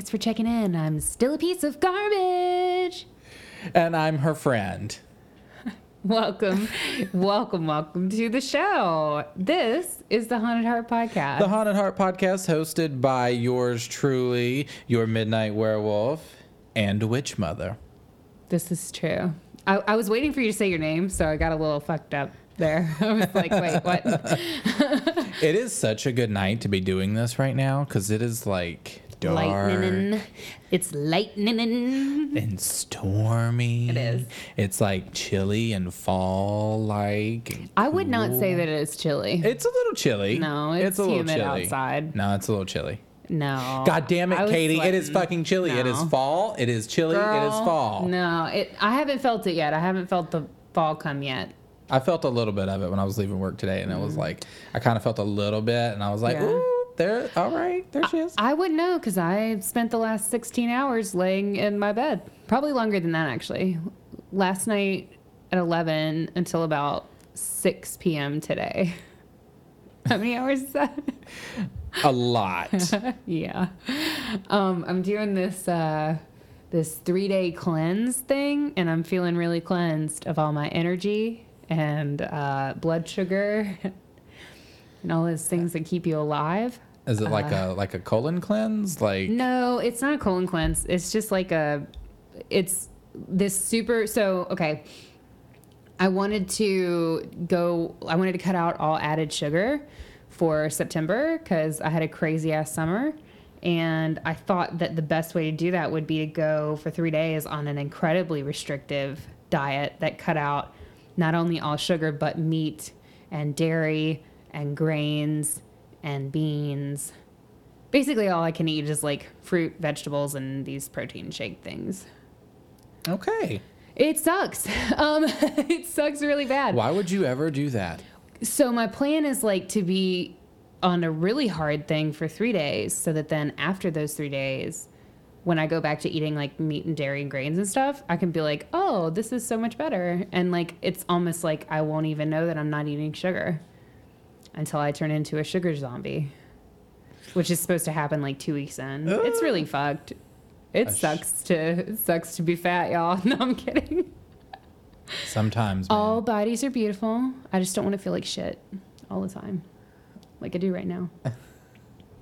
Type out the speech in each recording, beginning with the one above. Thanks for checking in. I'm still a piece of garbage. And I'm her friend. Welcome, welcome to the show. This is the Haunted Heart Podcast. The Haunted Heart Podcast, hosted by yours truly, your midnight werewolf and witch mother. This is true. I was waiting for you to say your name, so I got a little fucked up there. I was like, wait, what? It is such a good night to be doing this right now, because it is like dark. Lightning. It's lightning. And stormy. It is. It's like chilly and fall-like. And I would not say that it is chilly. It's a little chilly. No, it's a little humid outside. No, it's a little chilly. No. God damn it, Katie. Sweating. It is fucking chilly. No. It is fall. It is chilly. Girl, it is fall. No, I haven't felt it yet. I haven't felt the fall come yet. I felt a little bit of it when I was leaving work today, and it was like, I kind of felt a little bit, and I was like, yeah. Ooh. There, all right, there she is. I wouldn't know, because I spent the last 16 hours laying in my bed. Probably longer than that, actually. Last night at 11 until about 6 p.m. today. How many hours is that? A lot. Yeah. I'm doing this 3-day cleanse thing, and I'm feeling really cleansed of all my energy and blood sugar and all those things that keep you alive. Is it like a colon cleanse? Like, no, it's not a colon cleanse. It's just like okay. I wanted to cut out all added sugar for September because I had a crazy ass summer. And I thought that the best way to do that would be to go for 3 days on an incredibly restrictive diet that cut out not only all sugar, but meat and dairy and grains and beans. Basically all I can eat is like fruit, vegetables, and these protein shake things. Okay. It sucks. It sucks really bad. Why would you ever do that? So my plan is like to be on a really hard thing for 3 days so that then after those 3 days, when I go back to eating like meat and dairy and grains and stuff, I can be like, oh, this is so much better. And like, it's almost like I won't even know that I'm not eating sugar until I turn into a sugar zombie, which is supposed to happen like 2 weeks in. It's really fucked. It sucks to be fat, y'all. No, I'm kidding. Sometimes, man. All bodies are beautiful. I just don't want to feel like shit all the time, like I do right now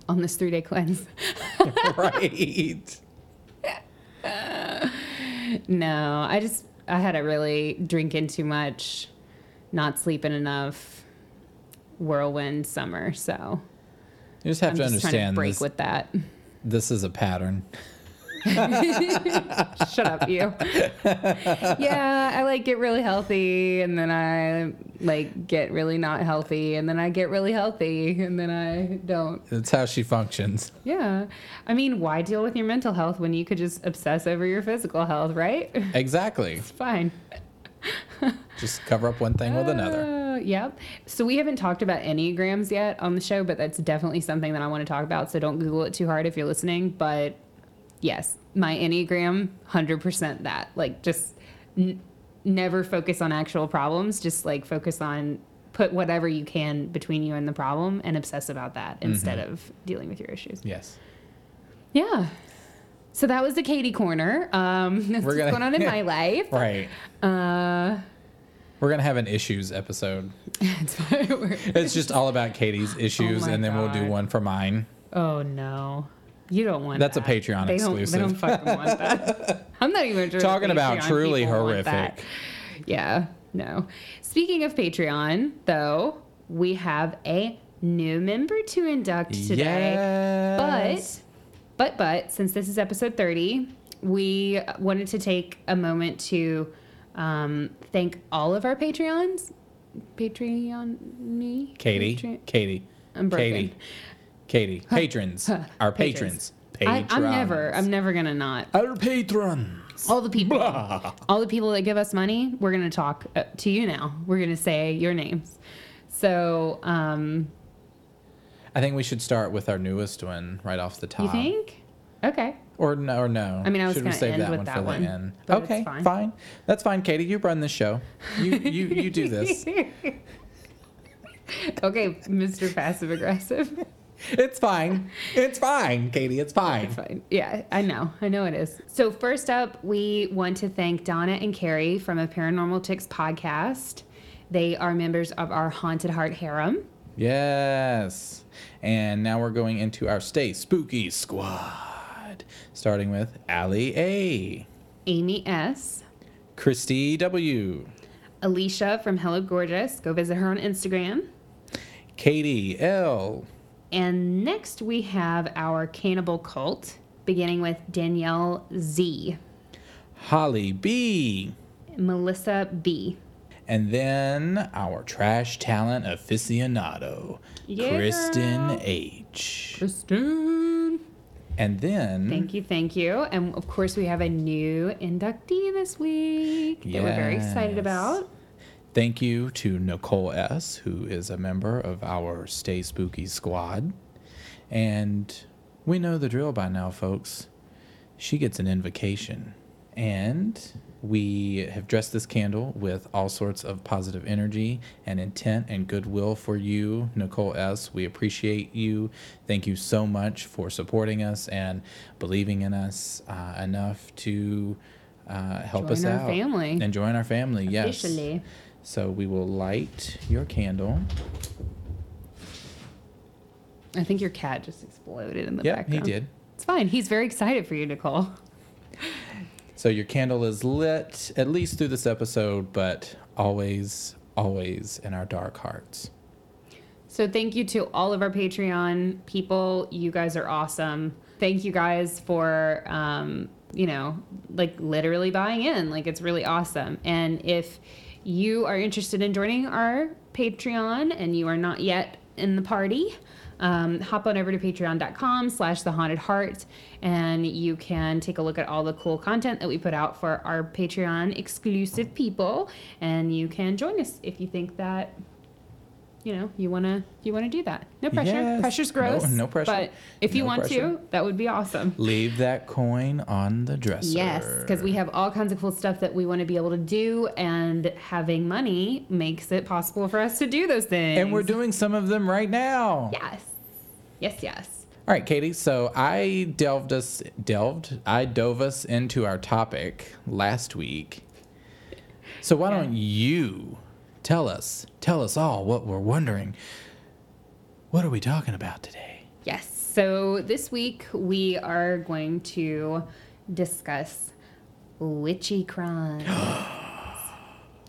on this 3-day cleanse. Right. No, I had a really drinking too much, not sleeping enough, whirlwind summer, so you just have to understand with that. This is a pattern. Shut up, you. Yeah, I like get really healthy, and then I like get really not healthy, and then I get really healthy, and then I don't. That's how she functions. Yeah, I mean, why deal with your mental health when you could just obsess over your physical health, right? Exactly. It's fine. Just cover up one thing with another. Yep. So we haven't talked about Enneagrams yet on the show, but that's definitely something that I want to talk about. So don't Google it too hard if you're listening. But yes, my Enneagram, 100% that. Like, just never focus on actual problems. Just like focus on, put whatever you can between you and the problem and obsess about that instead of dealing with your issues. Yes. Yeah. So that was the Katie Corner. That's what's going on in my life. Right. We're going to have an issues episode. It's just all about Katie's issues, and then God. We'll do one for mine. Oh, no. You don't want that. That's a Patreon exclusive. They don't fucking want that. I'm not even sure. Talking about truly horrific. Yeah, no. Speaking of Patreon, though, we have a new member to induct today. Yes. But since this is episode 30, we wanted to take a moment to thank all of our Patreons. Patrons. Our patrons. Patrons. I'm never gonna not. Our patrons. All the people. Blah. All the people that give us money. We're gonna talk to you now. We're gonna say your names. So. I think we should start with our newest one right off the top. You think? Okay. Or no. I mean, I was going to end that with that one. Okay, fine. That's fine, Katie. You run this show. You do this. Okay, Mr. Passive Aggressive. It's fine. It's fine, Katie. It's fine. It's fine. Yeah, I know. I know it is. So first up, we want to thank Donna and Carrie from a Paranormal Ticks podcast. They are members of our Haunted Heart Harem. Yes. And now we're going into our Stay Spooky Squad, starting with Allie A., Amy S., Christy W., Alicia from Hello Gorgeous. Go visit her on Instagram. Katie L., and next we have our Cannibal Cult, beginning with Danielle Z. Holly B. Melissa B. And then our trash talent aficionado, yeah. Kristen H. Kristen. And then... Thank you, thank you. And, of course, we have a new inductee this week that we're very excited about. Thank you to Nicole S., who is a member of our Stay Spooky Squad. And we know the drill by now, folks. She gets an invocation. And we have dressed this candle with all sorts of positive energy and intent and goodwill for you, Nicole S. We appreciate you. Thank you so much for supporting us and believing in us enough to help us out. Join our family. And join our family, yes. Officially. So we will light your candle. I think your cat just exploded in the background. Yeah, he did. It's fine. He's very excited for you, Nicole. So your candle is lit, at least through this episode, but always, always in our dark hearts. So thank you to all of our Patreon people. You guys are awesome. Thank you guys for... you know, like literally buying in. Like, it's really awesome. And if you are interested in joining our Patreon and you are not yet in the party, hop on over to patreon.com/thehauntedheart and you can take a look at all the cool content that we put out for our Patreon exclusive people. And you can join us if you think that, you know, you wanna do that. No pressure. Yes. Pressure's gross. No pressure. But if you want to, that would be awesome. Leave that coin on the dresser. Yes, because we have all kinds of cool stuff that we want to be able to do, and having money makes it possible for us to do those things. And we're doing some of them right now. Yes. Yes, yes. All right, Katie. So I dove us into our topic last week. So why don't you tell us all what we're wondering. What are we talking about today? Yes. So this week we are going to discuss witchy crimes.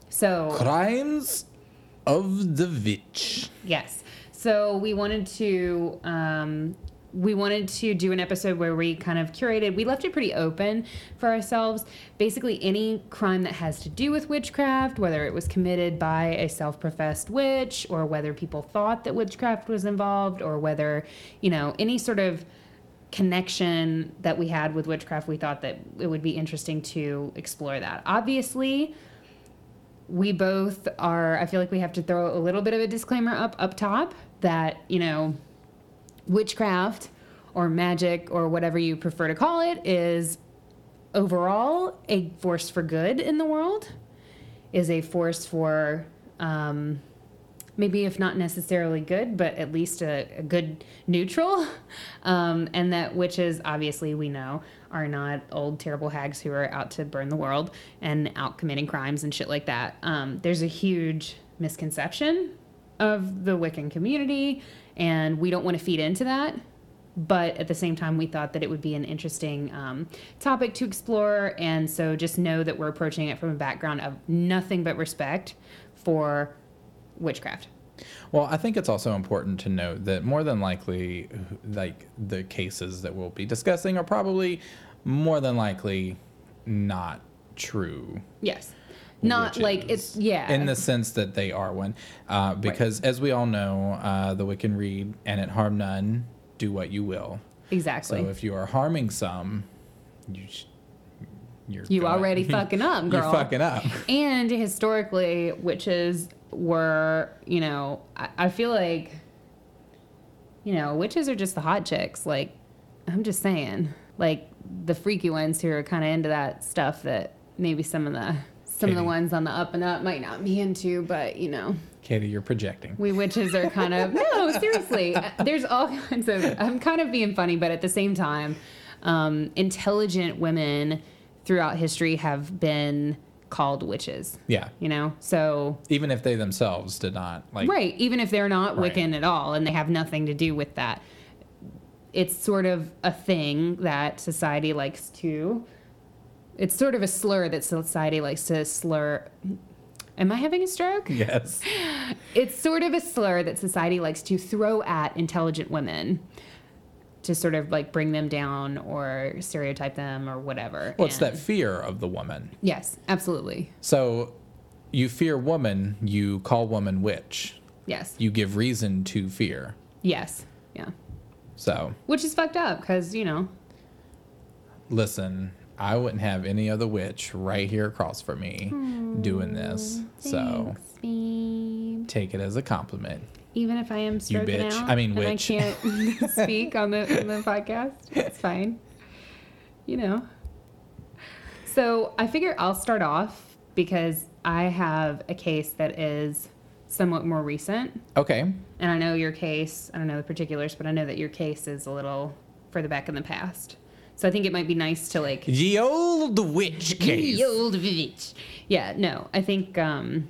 So crimes of the witch. Yes. So we wanted to do an episode where we kind of curated. We left it pretty open for ourselves. Basically, any crime that has to do with witchcraft, whether it was committed by a self-professed witch or whether people thought that witchcraft was involved or whether, you know, any sort of connection that we had with witchcraft, we thought that it would be interesting to explore that. Obviously, we both are, I feel like we have to throw a little bit of a disclaimer up top that, you know, witchcraft or magic or whatever you prefer to call it is overall a force for good in the world, is a force for maybe if not necessarily good, but at least a good neutral, and that witches, obviously we know, are not old terrible hags who are out to burn the world and out committing crimes and shit like that. There's a huge misconception of the Wiccan community, and we don't want to feed into that. But at the same time, we thought that it would be an interesting topic to explore. And so just know that we're approaching it from a background of nothing but respect for witchcraft. Well, I think it's also important to note that more than likely, like, the cases that we'll be discussing are probably more than likely not true. Yes. Not witches, like it's, yeah. In the sense that they are one. Because as we all know, the Wiccan read, and it harm none, do what you will. Exactly. So if you are harming some, you're already fucking up, girl. You're fucking up. And historically, witches were, you know, I feel like, you know, witches are just the hot chicks. Like, I'm just saying. Like, the freaky ones who are kind of into that stuff that maybe some of the Some of the ones on the up and up might not be into, but, you know. Katie, you're projecting. We witches are kind of, no, seriously. There's all kinds of, I'm kind of being funny, but at the same time, intelligent women throughout history have been called witches. Yeah. You know, so. Even if they themselves did not. Right. Even if they're not Wiccan at all and they have nothing to do with that. It's sort of a thing that society likes to. It's sort of a slur that society likes to slur. Am I having a stroke? Yes. It's sort of a slur that society likes to throw at intelligent women to sort of like bring them down or stereotype them or whatever. Well, it's that fear of the woman. Yes, absolutely. So you fear woman, you call woman witch. Yes. You give reason to fear. Yes. Yeah. So. Which is fucked up because, you know. Listen. I wouldn't have any other witch right here across from me doing this. Thanks, so babe. Take it as a compliment. Even if I am stroking you bitch. Out I mean, and witch. I can't speak on the podcast, it's fine. You know. So I figure I'll start off because I have a case that is somewhat more recent. Okay. And I know your case, I don't know the particulars, but I know that your case is a little further back in the past. So I think it might be nice to, like... The old witch case. The old witch. Yeah, no. I think it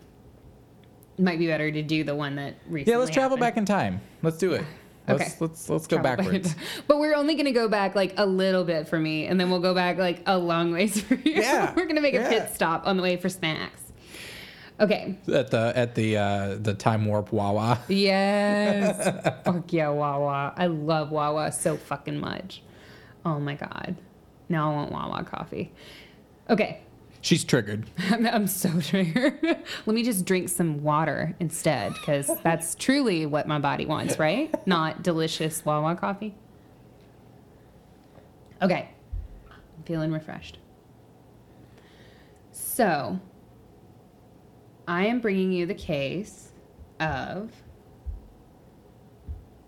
might be better to do the one that recently happened. Travel back in time. Let's do it. Okay. Let's go backwards. But we're only going to go back, like, a little bit for me, and then we'll go back, like, a long ways for you. Yeah. We're going to make a pit stop on the way for snacks. Okay. At the Time Warp Wawa. Yes. Fuck yeah, Wawa. I love Wawa so fucking much. Oh, my God. Now I want Wawa coffee. Okay. She's triggered. I'm so triggered. Let me just drink some water instead, because that's truly what my body wants, right? Not delicious Wawa coffee. Okay. I'm feeling refreshed. So, I am bringing you the case of...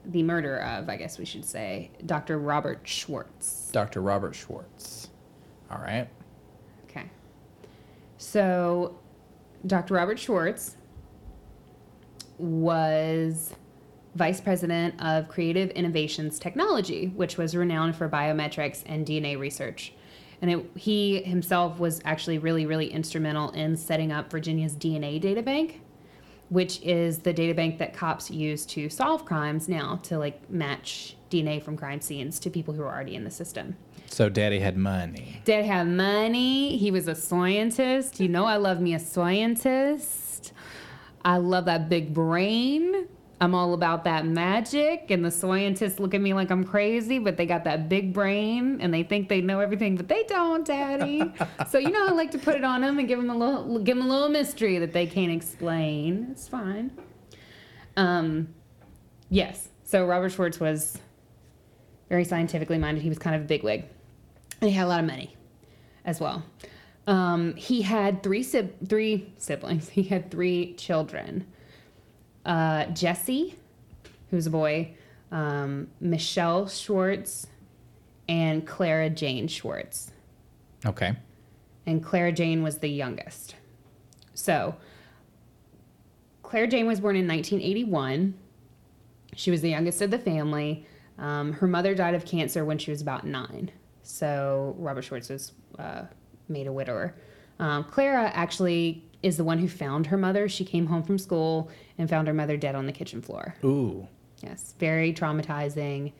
the murder of, I guess we should say, Dr. Robert Schwartz. Dr. Robert Schwartz. All right. Okay. So, Dr. Robert Schwartz was vice president of Creative Innovations Technology, which was renowned for biometrics and DNA research. And he himself was actually really, really instrumental in setting up Virginia's DNA data bank, which is the databank that cops use to solve crimes now to, like, match DNA from crime scenes to people who are already in the system. So Daddy had money. Daddy had money. He was a scientist. You know I love me a scientist. I love that big brain. I'm all about that magic. And the scientists look at me like I'm crazy, but they got that big brain, and they think they know everything, but they don't, Daddy. So, you know, I like to put it on them and give them a little mystery that they can't explain. It's fine. Yes. So Robert Schwartz was very scientifically minded. He was kind of a bigwig. And he had a lot of money as well. He had three siblings. He had three children. Jesse, who's a boy, Michelle Schwartz, and Clara Jane Schwartz. Okay. And Clara Jane was the youngest. So, Clara Jane was born in 1981. She was the youngest of the family. Her mother died of cancer when she was about 9. So, Robert Schwartz was made a widower. Clara actually... is the one who found her mother. She came home from school and found her mother dead on the kitchen floor. Ooh. Yes. Very traumatizing,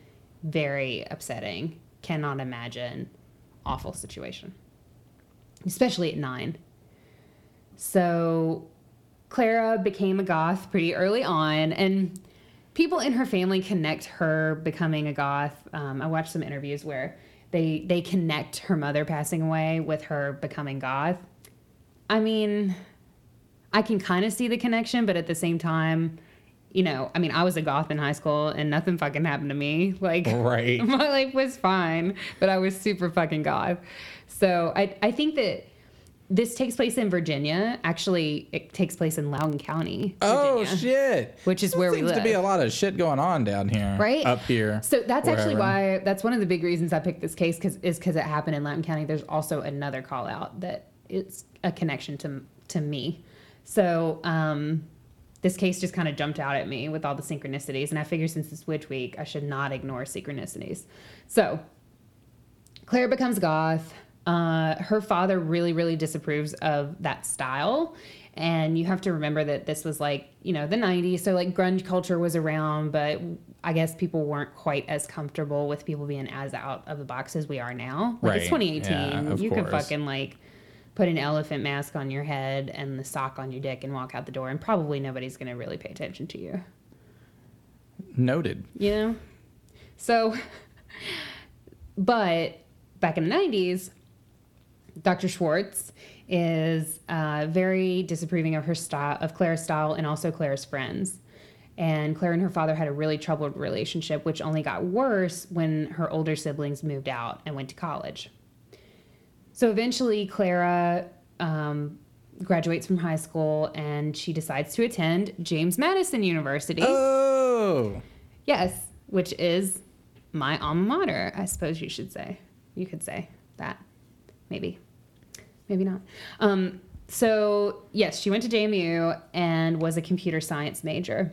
very upsetting. Cannot imagine. Awful situation. Especially at 9. So Clara became a goth pretty early on, and people in her family connect her becoming a goth. I watched some interviews where they connect her mother passing away with her becoming goth. I mean... I can kind of see the connection, but at the same time, you know, I mean, I was a goth in high school and nothing fucking happened to me. Like, right. My life was fine, but I was super fucking goth. So I think that this takes place in Virginia. Actually, it takes place in Loudoun County, Virginia. Oh, shit. Which is where we live. There seems to be a lot of shit going on down here. Right? Up here. So that's actually why, that's one of the big reasons I picked this case, because it happened in Loudoun County. There's also another call out that it's a connection to me. So this case just kind of jumped out at me with all the synchronicities, and I figured since it's Witch Week, I should not ignore synchronicities. So Claire becomes goth. Her father really, really disapproves of that style. And you have to remember that this was like, you know, the 90s. So like grunge culture was around, but I guess people weren't quite as comfortable with people being as out of the box as we are now. Like, right. It's 2018. Yeah, you course. Can fucking like put an elephant mask on your head and the sock on your dick and walk out the door. And probably nobody's going to really pay attention to you. Noted. You know? So, but back in the 90s, Dr. Schwartz is very disapproving of her style, of Clara's style, and also Clara's friends. And Clara and her father had a really troubled relationship, which only got worse when her older siblings moved out and went to college. So eventually, Clara graduates from high school, and she decides to attend James Madison University. Oh! Yes, which is my alma mater, I suppose you should say. You could say that. Maybe. Maybe not. So, yes, she went to JMU and was a computer science major.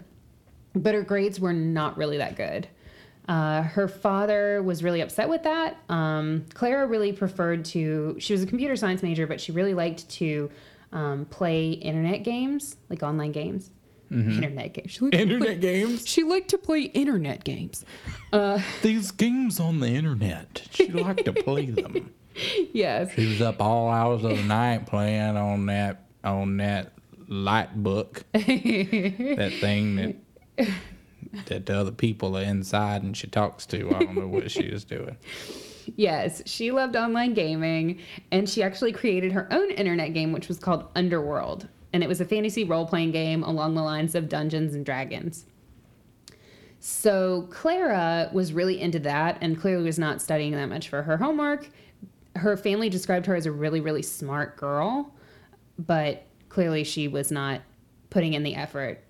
But her grades were not really that good. Her father was really upset with that. Clara really preferred to... She was a computer science major, but she really liked to play internet games, like online games. Mm-hmm. Internet games. She liked to play internet games. These games on the internet. She liked to play them. Yes. She was up all hours of the night playing on that light book. That thing that the other people are inside and she talks to. I don't know what she was doing. Yes, she loved online gaming, and she actually created her own internet game, which was called Underworld. And it was a fantasy role-playing game along the lines of Dungeons and Dragons. So Clara was really into that and clearly was not studying that much for her homework. Her family described her as a really, really smart girl, but clearly she was not putting in the effort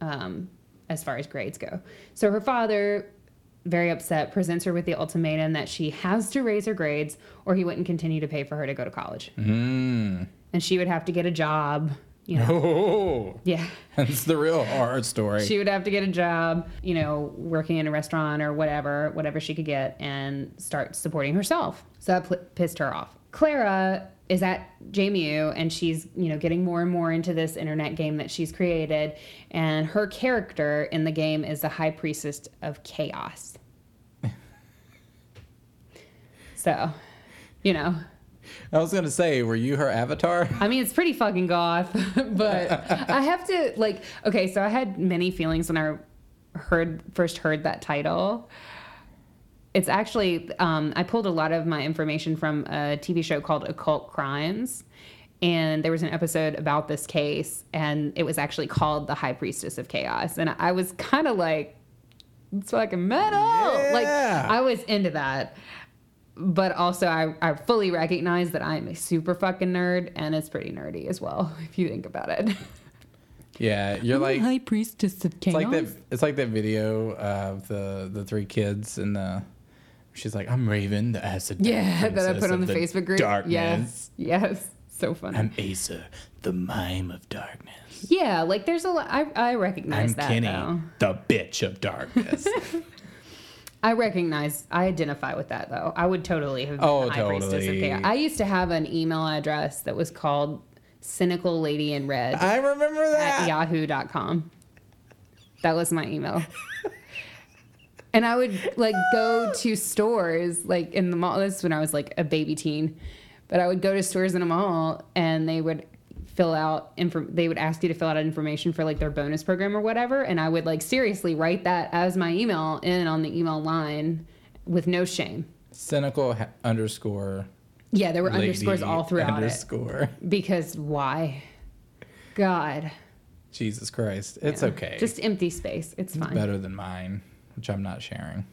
as far as grades go. So her father, very upset, presents her with the ultimatum that she has to raise her grades or he wouldn't continue to pay for her to go to college. Mm. And she would have to get a job. You know. Oh, yeah. That's the real horror story. She would have to get a job, you know, working in a restaurant or whatever she could get, and start supporting herself. So that pissed her off. Clara is at JMU, and she's, you know, getting more and more into this internet game that she's created, and her character in the game is the High Priestess of Chaos. So, you know. I was going to say, were you her avatar? I mean, it's pretty fucking goth, but I have to, like, okay, so I had many feelings when I first heard that title. It's actually, I pulled a lot of my information from a TV show called Occult Crimes, and there was an episode about this case, and it was actually called The High Priestess of Chaos, and I was kind of like, it's fucking metal! Yeah. Like, I was into that. But also, I fully recognize that I'm a super fucking nerd, and it's pretty nerdy as well, if you think about it. Yeah, you're like... High Priestess of Chaos. It's like that video of the three kids in the... She's like, I'm Raven, the acid. Yeah, that I put on the Facebook group. Darkness. Yes, so funny. I'm Asa, the mime of darkness. Yeah, like there's a lot... I recognize that, though. I'm Kenny, the bitch of darkness. I identify with that, though. I would totally have been the High Priestess of Chaos. I used to have an email address that was called Cynical Lady in Red. I remember that. At yahoo.com. That was my email. And I would, like, go to stores, like, in the mall. This is when I was, like, a baby teen. But I would go to stores in a mall, and they would... they would ask you to fill out information for like their bonus program or whatever, and I would like seriously write that as my email in on the email line with no shame. Cynical underscore. Yeah, there were underscores all throughout underscore. It. Because why? God. Jesus Christ. It's okay. Just empty space. It's fine. Better than mine, which I'm not sharing.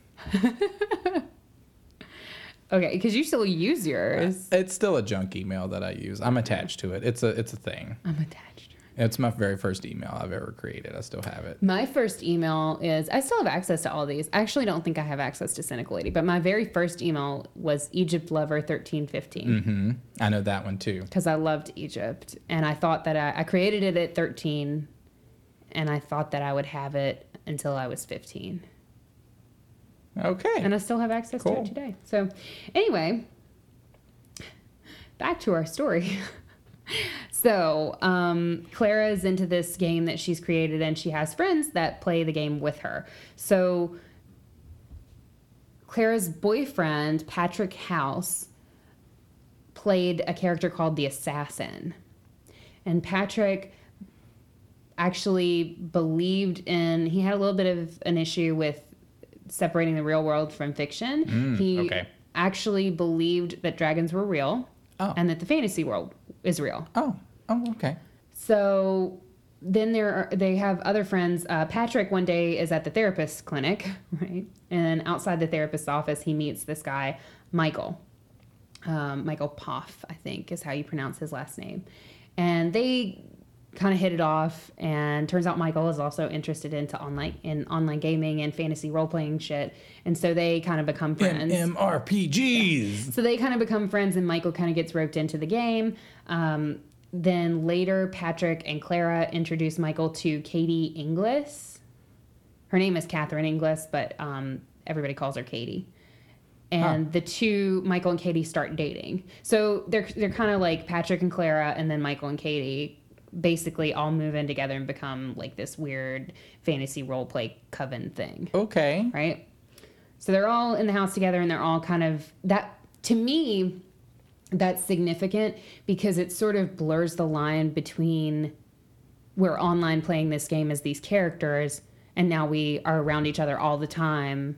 Okay, because you still use yours. It's still a junk email that I use. I'm attached to it. It's a thing. I'm attached to it. It's my very first email I've ever created. I still have it. My first email is, I still have access to all these. I actually don't think I have access to Cynical Lady, but my very first email was EgyptLover1315. Mm-hmm. I know that one too. Because I loved Egypt. And I thought that I created it at 13, and I thought that I would have it until I was 15. Okay. And I still have access to it today. So anyway, back to our story. So, Clara is into this game that she's created, and she has friends that play the game with her. So, Clara's boyfriend, Patrick House, played a character called the Assassin. And Patrick actually believed in... He had a little bit of an issue with separating the real world from fiction. He actually believed that dragons were real and that the fantasy world is real. Oh, okay. So then they have other friends. Patrick one day is at the therapist's clinic, right? And outside the therapist's office, he meets this guy, Michael. Michael Pfohl, I think, is how you pronounce his last name. And they kind of hit it off, and turns out Michael is also interested in online gaming and fantasy role-playing shit, and so they kind of become friends. MMORPGs! Yeah. So they kind of become friends, and Michael kind of gets roped into the game. Then later, Patrick and Clara introduce Michael to Katie Inglis. Her name is Catherine Inglis, but everybody calls her Katie. And the two, Michael and Katie, start dating. So they're kind of like Patrick and Clara, and then Michael and Katie basically all move in together and become like this weird fantasy roleplay coven thing. Okay. Right? So they're all in the house together, and they're all kind of... that, to me, that's significant because it sort of blurs the line between we're online playing this game as these characters, and now we are around each other all the time,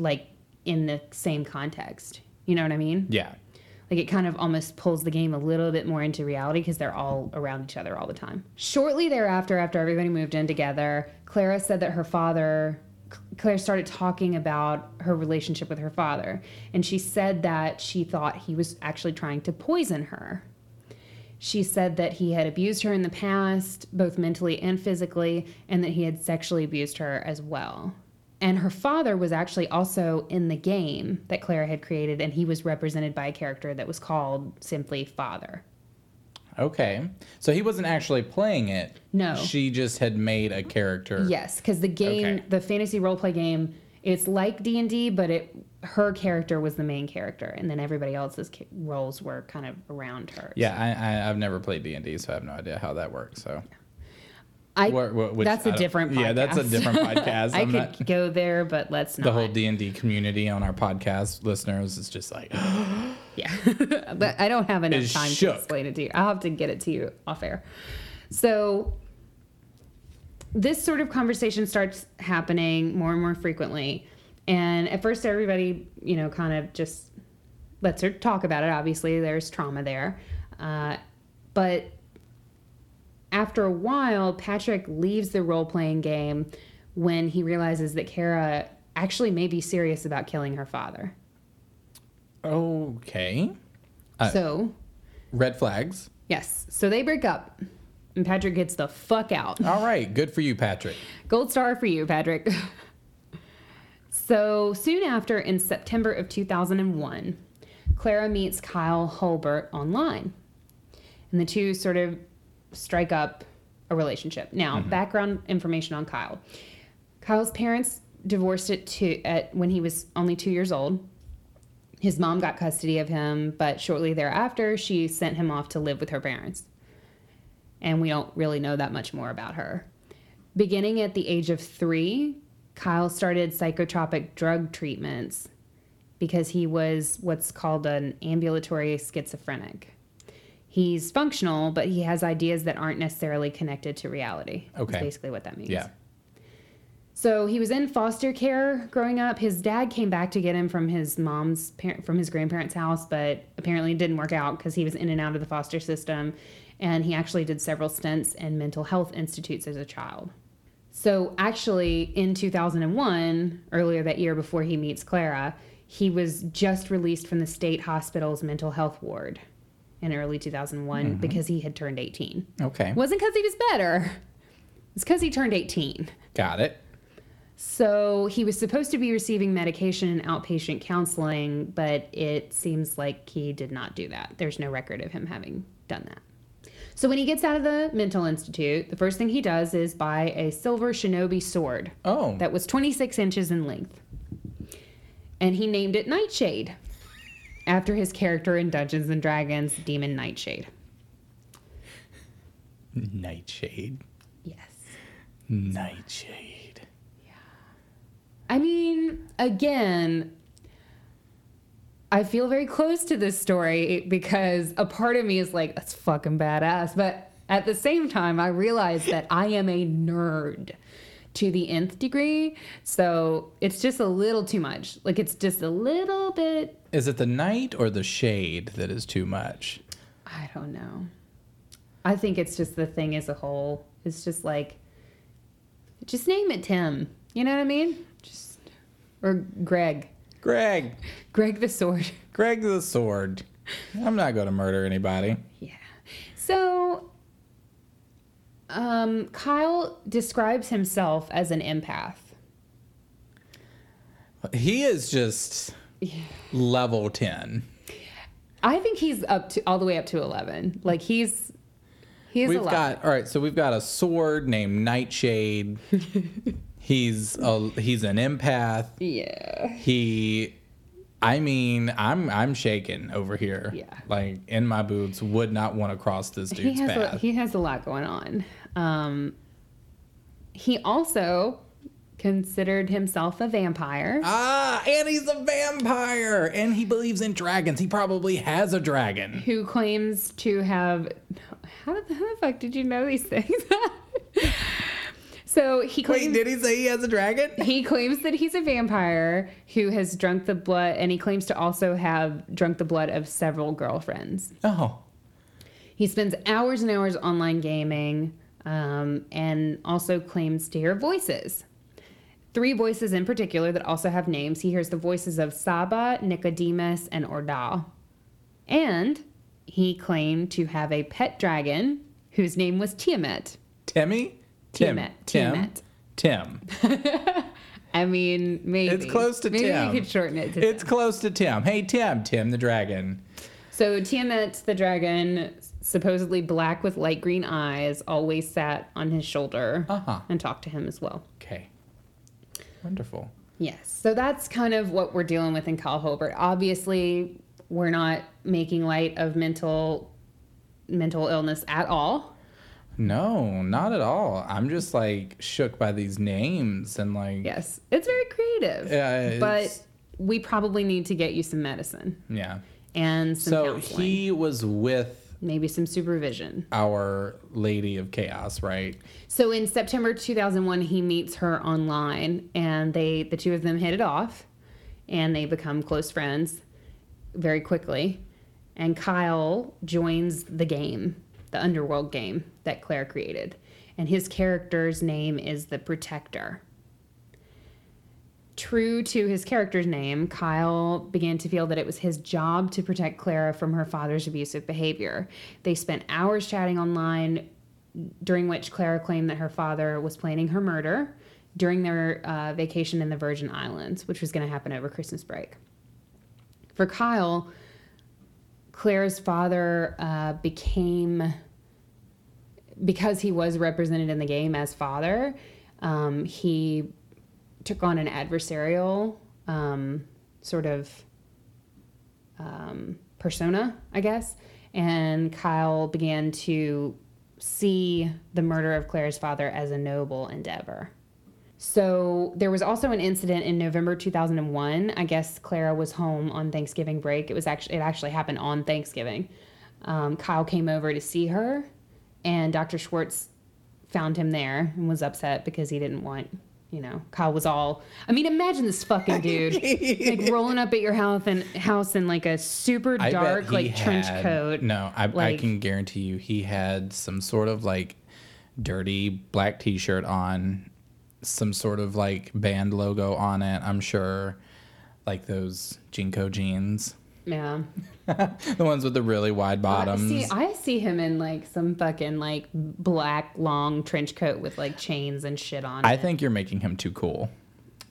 like in the same context. You know what I mean? Yeah. Like, it kind of almost pulls the game a little bit more into reality because they're all around each other all the time. Shortly thereafter, after everybody moved in together, Clara said that her father... Clara started talking about her relationship with her father. And she said that she thought he was actually trying to poison her. She said that he had abused her in the past, both mentally and physically, and that he had sexually abused her as well. And her father was actually also in the game that Clara had created, and he was represented by a character that was called simply Father. Okay. So he wasn't actually playing it. No. She just had made a character. Yes, because the game, the fantasy roleplay game, it's like D&D, but her character was the main character, and then everybody else's roles were kind of around her. Yeah, I've never played D&D, so I have no idea how that works, so... Yeah. That's a different podcast. Yeah, that's a different podcast. I could go there, but let's not. The whole D&D community on our podcast, listeners, is just like... Yeah. But I don't have enough time to explain it to you. I'll have to get it to you off air. So this sort of conversation starts happening more and more frequently. And at first everybody, kind of just lets her talk about it. Obviously, there's trauma there. But... after a while, Patrick leaves the role-playing game when he realizes that Clara actually may be serious about killing her father. Okay. So. Red flags. Yes. So they break up, and Patrick gets the fuck out. All right. Good for you, Patrick. Gold star for you, Patrick. So soon after, in September of 2001, Clara meets Kyle Hulbert online. And the two sort of strike up a relationship. Now, background information on Kyle. Kyle's parents divorced when he was only 2 years old. His mom got custody of him, but shortly thereafter, she sent him off to live with her parents. And we don't really know that much more about her. Beginning at the age of 3, Kyle started psychotropic drug treatments because he was what's called an ambulatory schizophrenic. He's functional, but he has ideas that aren't necessarily connected to reality. Okay. That's basically what that means. Yeah. So he was in foster care growing up. His dad came back to get him from his grandparents' house, but apparently it didn't work out because he was in and out of the foster system. And he actually did several stints in mental health institutes as a child. So actually in 2001, earlier that year before he meets Clara, he was just released from the state hospital's mental health ward. in early 2001 mm-hmm. because he had turned 18. Okay. It wasn't because he was better. It was because he turned 18. Got it. So he was supposed to be receiving medication and outpatient counseling, but it seems like he did not do that. There's no record of him having done that. So when he gets out of the mental institute, the first thing he does is buy a silver shinobi sword. Oh. That was 26 inches in length. And he named it Nightshade, after his character in Dungeons and Dragons, Demon Nightshade. Nightshade? Yes. Nightshade. Yeah. I mean, again, I feel very close to this story because a part of me is like, that's fucking badass. But at the same time, I realize that I am a nerd to the nth degree. So it's just a little too much. Like, it's just a little bit. Is it the night or the shade that is too much? I don't know. I think it's just the thing as a whole. It's just like, just name it Tim. You know what I mean? Just, or Greg. Greg. Greg the sword. Greg the sword. I'm not going to murder anybody. Yeah. So, Kyle describes himself as an empath. He is just level 10. I think he's up to all the way up to 11. Like he's we've 11. All right. So we've got a sword named Nightshade. He's an empath. Yeah. I'm shaken over here. Yeah. Like, in my boots, would not want to cross this dude's path. He has a lot going on. He also considered himself a vampire. Ah, and he's a vampire! And he believes in dragons. He probably has a dragon. Who claims to have... How the fuck did you know these things? So he claims... Wait, did he say he has a dragon? He claims that he's a vampire who has drunk the blood, and he claims to also have drunk the blood of several girlfriends. Oh. He spends hours and hours online gaming, and also claims to hear voices. Three voices in particular that also have names. He hears the voices of Saba, Nicodemus, and Ordal. And he claimed to have a pet dragon whose name was Tiamat. Timmy? Tim. I mean, maybe. It's close to Tim. Maybe you could shorten it to Tim. It's close to Tim. Hey, Tim the dragon. So Tiamat the dragon, supposedly black with light green eyes, always sat on his shoulder and talked to him as well. Okay. Wonderful. Yes. So that's kind of what we're dealing with in Kyle Hulbert. Obviously, we're not making light of mental illness at all. No, not at all. I'm just like shook by these names and like. Yes, it's very creative. Yeah, but we probably need to get you some medicine. Yeah, and some counseling. He was with maybe some supervision. Our Lady of Chaos, right? So in September 2001, he meets her online, and the two of them hit it off, and they become close friends very quickly. And Kyle joins the game. The Underworld game that Claire created. And his character's name is the Protector. True to his character's name, Kyle began to feel that it was his job to protect Clara from her father's abusive behavior. They spent hours chatting online, during which Clara claimed that her father was planning her murder during their vacation in the Virgin Islands, which was going to happen over Christmas break. For Kyle, Clara's father became, because he was represented in the game as father, he took on an adversarial persona, I guess. And Kyle began to see the murder of Clara's father as a noble endeavor. So there was also an incident in November 2001. I guess Clara was home on Thanksgiving break. It actually happened on Thanksgiving. Kyle came over to see her, and Dr. Schwartz found him there and was upset because he didn't want, Kyle was all... I mean, imagine this fucking dude like rolling up at your house in like a super dark trench coat. No, I can guarantee you he had some sort of like dirty black t-shirt on, some sort of like band logo on it, I'm sure, like those Jinko jeans. Yeah. The ones with the really wide bottoms. I see him in like some fucking like black long trench coat with like chains and shit on it. I think you're making him too cool.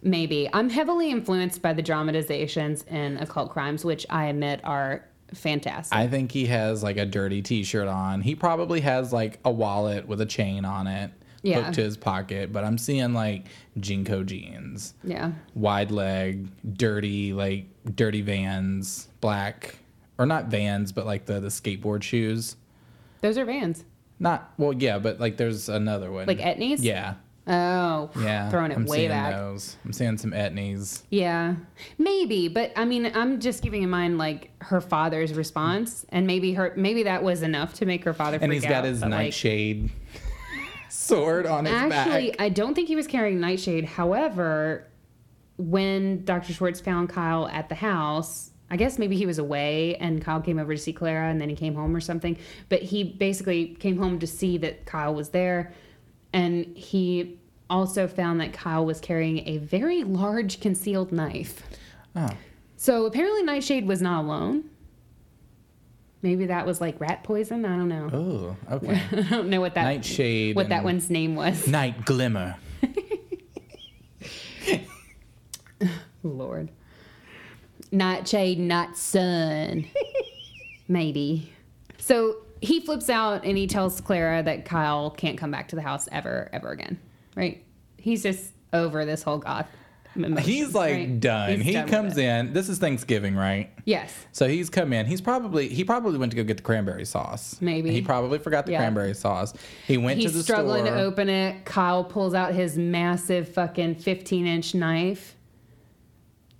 Maybe. I'm heavily influenced by the dramatizations in Occult Crimes, which I admit are fantastic. I think he has like a dirty t-shirt on. He probably has like a wallet with a chain on it. Yeah. Hooked to his pocket, but I'm seeing like Jinko jeans. Yeah. Wide leg, dirty Vans, black, or not Vans, but like the skateboard shoes. Those are Vans. Yeah, but like there's another one. Like Etnies? Yeah. Oh, yeah. Throwing it way back. Those. I'm seeing some Etnies. Yeah. Maybe, but I mean, I'm just keeping in mind like her father's response, and maybe that was enough to make her father freak out. And he's got his Nightshade. Sword on his back. Actually, I don't think he was carrying Nightshade. However, when Dr. Schwartz found Kyle at the house, I guess maybe he was away and Kyle came over to see Clara and then he came home or something. But he basically came home to see that Kyle was there. And he also found that Kyle was carrying a very large concealed knife. Oh. So apparently Nightshade was not alone. Maybe that was like rat poison. I don't know. Oh, okay. I don't know what that Nightshade. What that one's name was. Night Glimmer. Lord. Nightshade, Night Sun. Maybe. So he flips out and he tells Clara that Kyle can't come back to the house ever again. Right? He's just over this whole goth. He's like done. He comes in. This is Thanksgiving, right? Yes. So he's come in. He probably went to go get the cranberry sauce. Maybe. He probably forgot the cranberry sauce. He went to the store. He's struggling to open it. Kyle pulls out his massive fucking 15-inch knife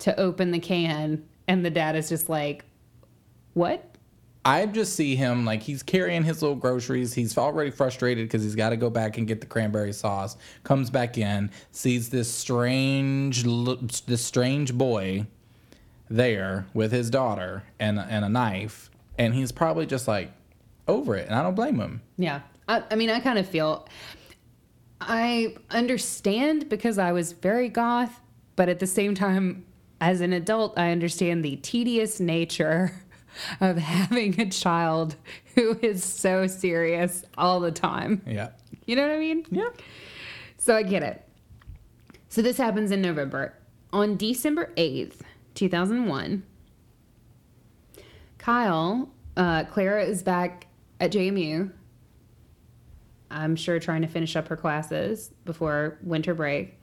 to open the can, and the dad is just like, "What?" I just see him, like, he's carrying his little groceries. He's already frustrated because he's got to go back and get the cranberry sauce. Comes back in, sees this strange boy there with his daughter and a knife. And he's probably just, like, over it. And I don't blame him. Yeah. I mean, I kind of feel... I understand because I was very goth. But at the same time, as an adult, I understand the tedious nature... of having a child who is so serious all the time. Yeah. You know what I mean? Yeah. So I get it. So this happens in November. On December 8th, 2001, Clara is back at JMU. I'm sure trying to finish up her classes before winter break.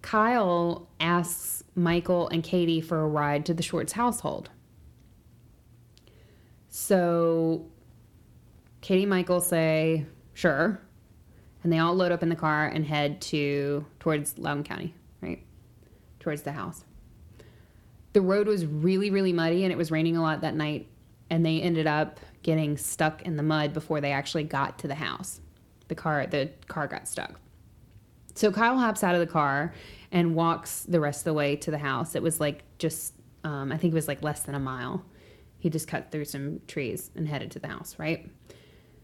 Kyle asks Michael and Katie for a ride to the Schwartz household. So Katie and Michael say, sure. And they all load up in the car and head towards Loudoun County, right? Towards the house. The road was really, really muddy, and it was raining a lot that night. And they ended up getting stuck in the mud before they actually got to the house. The car got stuck. So Kyle hops out of the car and walks the rest of the way to the house. It was like just, I think it was like less than a mile. He just cut through some trees and headed to the house, right?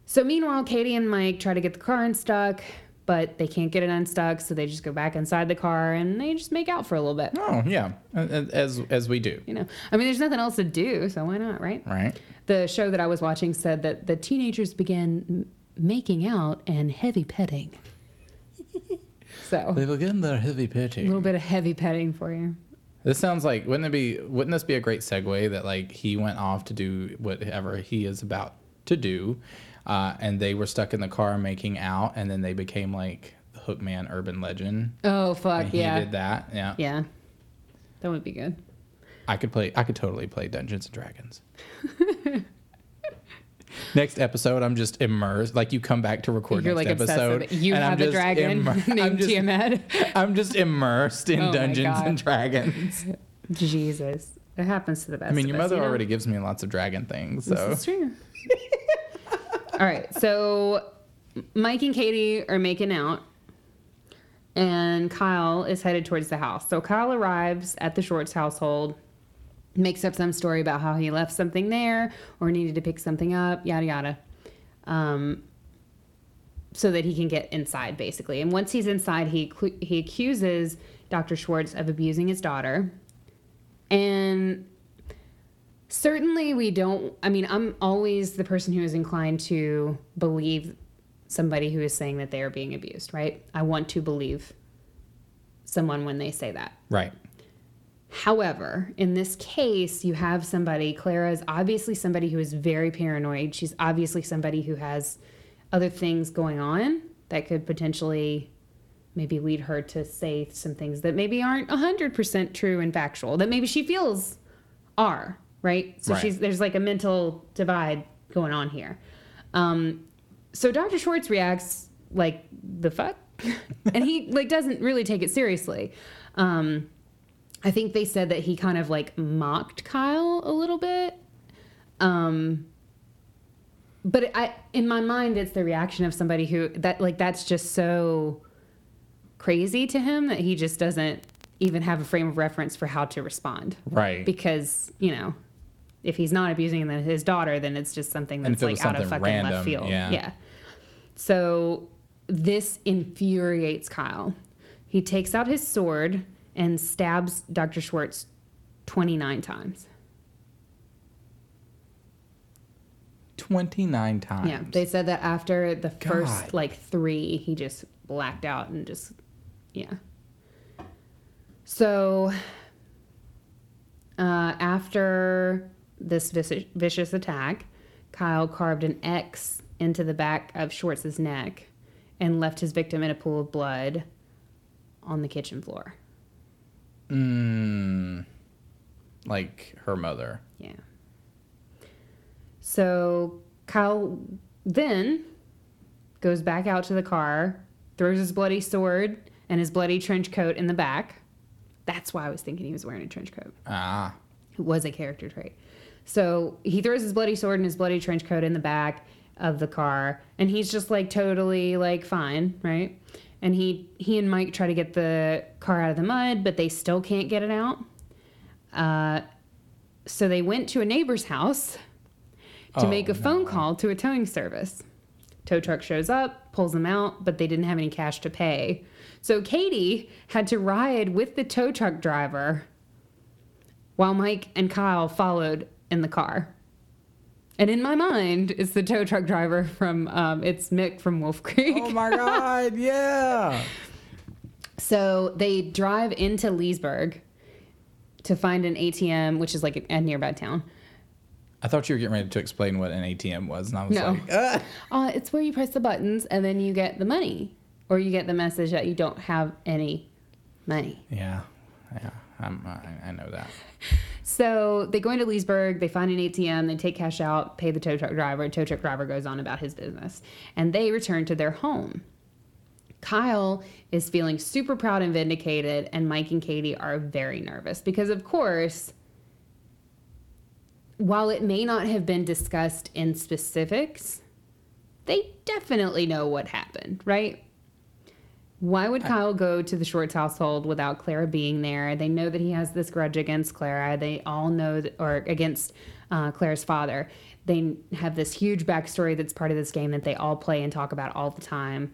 So meanwhile, Katie and Mike try to get the car unstuck, but they can't get it unstuck, so they just go back inside the car and they just make out for a little bit. Oh, yeah, as we do. You know, I mean, there's nothing else to do, so why not, right? Right. The show that I was watching said that the teenagers began making out and heavy petting. So they began their heavy petting. A little bit of heavy petting for you. This sounds like, wouldn't this be a great segue that, like, he went off to do whatever he is about to do, and they were stuck in the car making out, and then they became, like, the Hookman urban legend. Oh, fuck, and he did that, yeah. Yeah. That would be good. I could totally play Dungeons and Dragons. Next episode, I'm just immersed. Like, you come back to record next episode. You have a dragon named Tiamat. I'm just immersed in Dungeons and Dragons. Jesus. It happens to the best of us. I mean, your mother already gives me lots of dragon things. So. This is true. All right. So Mike and Katie are making out. And Kyle is headed towards the house. So Kyle arrives at the Schwartz household. Makes up some story about how he left something there or needed to pick something up, yada, yada. So that he can get inside, basically. And once he's inside, he accuses Dr. Schwartz of abusing his daughter. And Certainly we don't, I mean, I'm always the person who is inclined to believe somebody who is saying that they are being abused, right? I want to believe someone when they say that. Right. However, in this case, you have somebody, Clara is obviously somebody who is very paranoid. She's obviously somebody who has other things going on that could potentially maybe lead her to say some things that maybe aren't 100% true and factual, that maybe she feels are, right? So there's like a mental divide going on here. So Dr. Schwartz reacts like, the fuck? And he like doesn't really take it seriously. I think they said that he kind of like mocked Kyle a little bit. But in my mind, it's the reaction of somebody who that like that's just so crazy to him that he just doesn't even have a frame of reference for how to respond. Right. Because, you know, if he's not abusing his daughter, then it's just something that's like out of fucking random, left field. Yeah. So this infuriates Kyle. He takes out his sword and stabs Dr. Schwartz 29 times. 29 times. Yeah, they said that after the first, like, 3, he just blacked out and just, yeah. So, after this vicious attack, Kyle carved an X into the back of Schwartz's neck and left his victim in a pool of blood on the kitchen floor. Like her mother. Yeah. So Kyle then goes back out to the car, throws his bloody sword and his bloody trench coat in the back. That's why I was thinking he was wearing a trench coat. Ah. It was a character trait. So he throws his bloody sword and his bloody trench coat in the back of the car, and he's just like totally like fine, right? And he and Mike try to get the car out of the mud, but they still can't get it out. So they went to a neighbor's house to make a phone call to a towing service. Tow truck shows up, pulls them out, but they didn't have any cash to pay. So Katie had to ride with the tow truck driver while Mike and Kyle followed in the car. And in my mind, it's the tow truck driver from, it's Mick from Wolf Creek. Oh my God, yeah. So they drive into Leesburg to find an ATM, which is like a nearby town. I thought you were getting ready to explain what an ATM was, and I was like, ugh. It's where you press the buttons, and then you get the money, or you get the message that you don't have any money. Yeah, I know that. So they go into Leesburg, they find an ATM, they take cash out, pay the tow truck driver. Tow truck driver goes on about his business. And they return to their home. Kyle is feeling super proud and vindicated, and Mike and Katie are very nervous. Because, of course, while it may not have been discussed in specifics, they definitely know what happened, right? Why would Kyle go to the Schwartz household without Clara being there? They know that he has this grudge against Clara. They all know, or against Clara's father. They have this huge backstory that's part of this game that they all play and talk about all the time.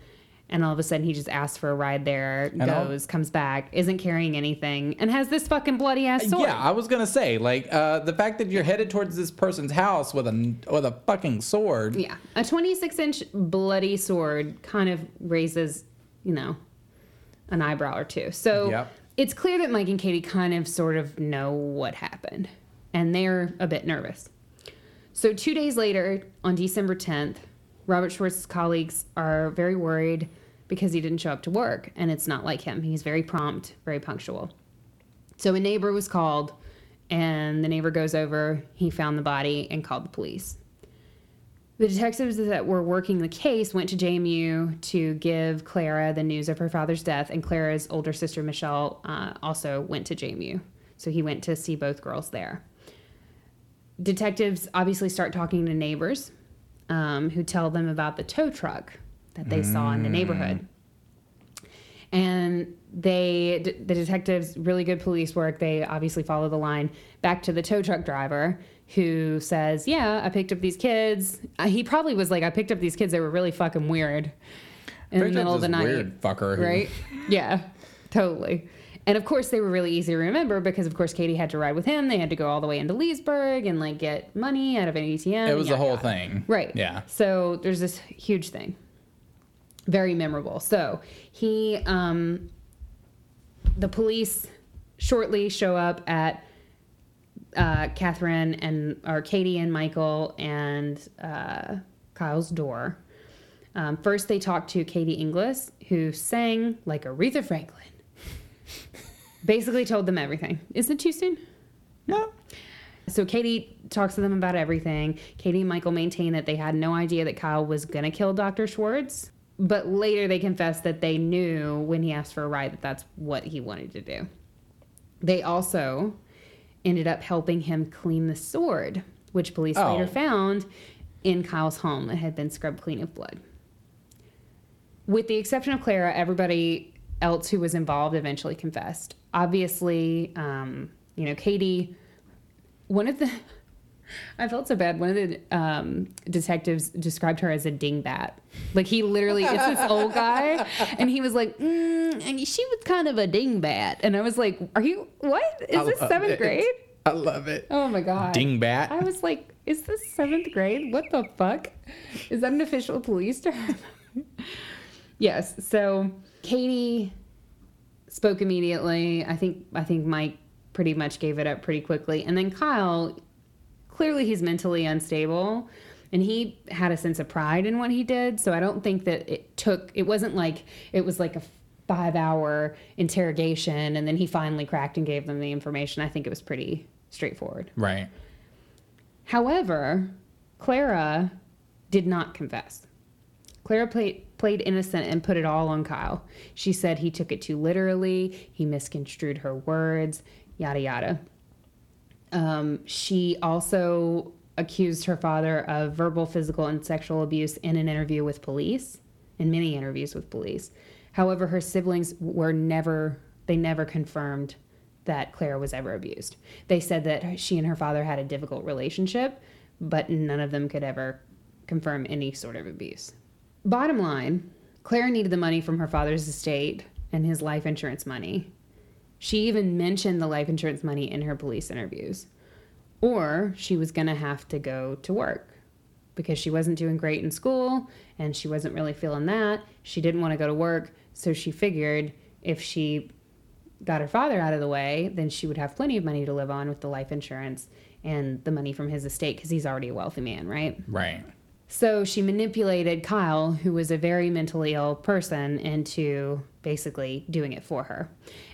And all of a sudden, he just asks for a ride there, comes back, isn't carrying anything, and has this fucking bloody-ass sword. Yeah, I was going to say, like, the fact that you're headed towards this person's house with a fucking sword. Yeah, a 26-inch bloody sword kind of raises, you know, an eyebrow or two. So It's clear that Mike and Katie kind of sort of know what happened, and they're a bit nervous. So 2 days later, on December 10th, Robert Schwartz's colleagues are very worried because he didn't show up to work, and it's not like him. He's very prompt, very punctual. So a neighbor was called, and the neighbor goes over, he found the body, and called the police. The detectives that were working the case went to JMU to give Clara the news of her father's death, and Clara's older sister, Michelle, also went to JMU. So he went to see both girls there. Detectives obviously start talking to neighbors who tell them about the tow truck that they saw in the neighborhood. And the detectives, really good police work, they obviously follow the line back to the tow truck driver, who says, yeah, I picked up these kids. He probably was like, I picked up these kids. They were really fucking weird in the middle of the night. Weird fucker. Right? Yeah, totally. And of course they were really easy to remember because of course Katie had to ride with him. They had to go all the way into Leesburg and like get money out of an ATM. It was the whole thing. Right. Yeah. So there's this huge thing. Very memorable. So he, the police shortly show up at Catherine and, or Katie and Michael and Kyle's door. First, they talk to Katie Inglis, who sang like Aretha Franklin. Basically told them everything. Isn't it too soon? No. So Katie talks to them about everything. Katie and Michael maintain that they had no idea that Kyle was going to kill Dr. Schwartz. But later they confessed that they knew when he asked for a ride that that's what he wanted to do. They also ended up helping him clean the sword, which police later found in Kyle's home that had been scrubbed clean of blood. With the exception of Clara, everybody else who was involved eventually confessed. Obviously, you know, Katie, one of the, I felt so bad, one of the detectives described her as a dingbat. Like, he literally, it's this old guy, and he was like, and she was kind of a dingbat. And I was like, are you, what? Is this seventh grade? I love it. Oh, my God. Dingbat. I was like, is this seventh grade? What the fuck? Is that an official police term? Yes. So Katie spoke immediately. I think Mike pretty much gave it up pretty quickly. And then Kyle, clearly he's mentally unstable, and he had a sense of pride in what he did. So I don't think that it wasn't like it was like a 5-hour interrogation and then he finally cracked and gave them the information. I think it was pretty straightforward. Right. However, Clara did not confess. Clara played innocent and put it all on Kyle. She said he took it too literally. He misconstrued her words, yada, yada. She also accused her father of verbal, physical, and sexual abuse in an interview with police, in many interviews with police. However, her siblings never confirmed that Clara was ever abused. They said that she and her father had a difficult relationship, but none of them could ever confirm any sort of abuse. Bottom line, Clara needed the money from her father's estate and his life insurance money. She even mentioned the life insurance money in her police interviews. Or she was going to have to go to work because she wasn't doing great in school and she wasn't really feeling that. She didn't want to go to work, so she figured if she got her father out of the way, then she would have plenty of money to live on with the life insurance and the money from his estate because he's already a wealthy man, right? Right. So she manipulated Kyle, who was a very mentally ill person, into basically doing it for her.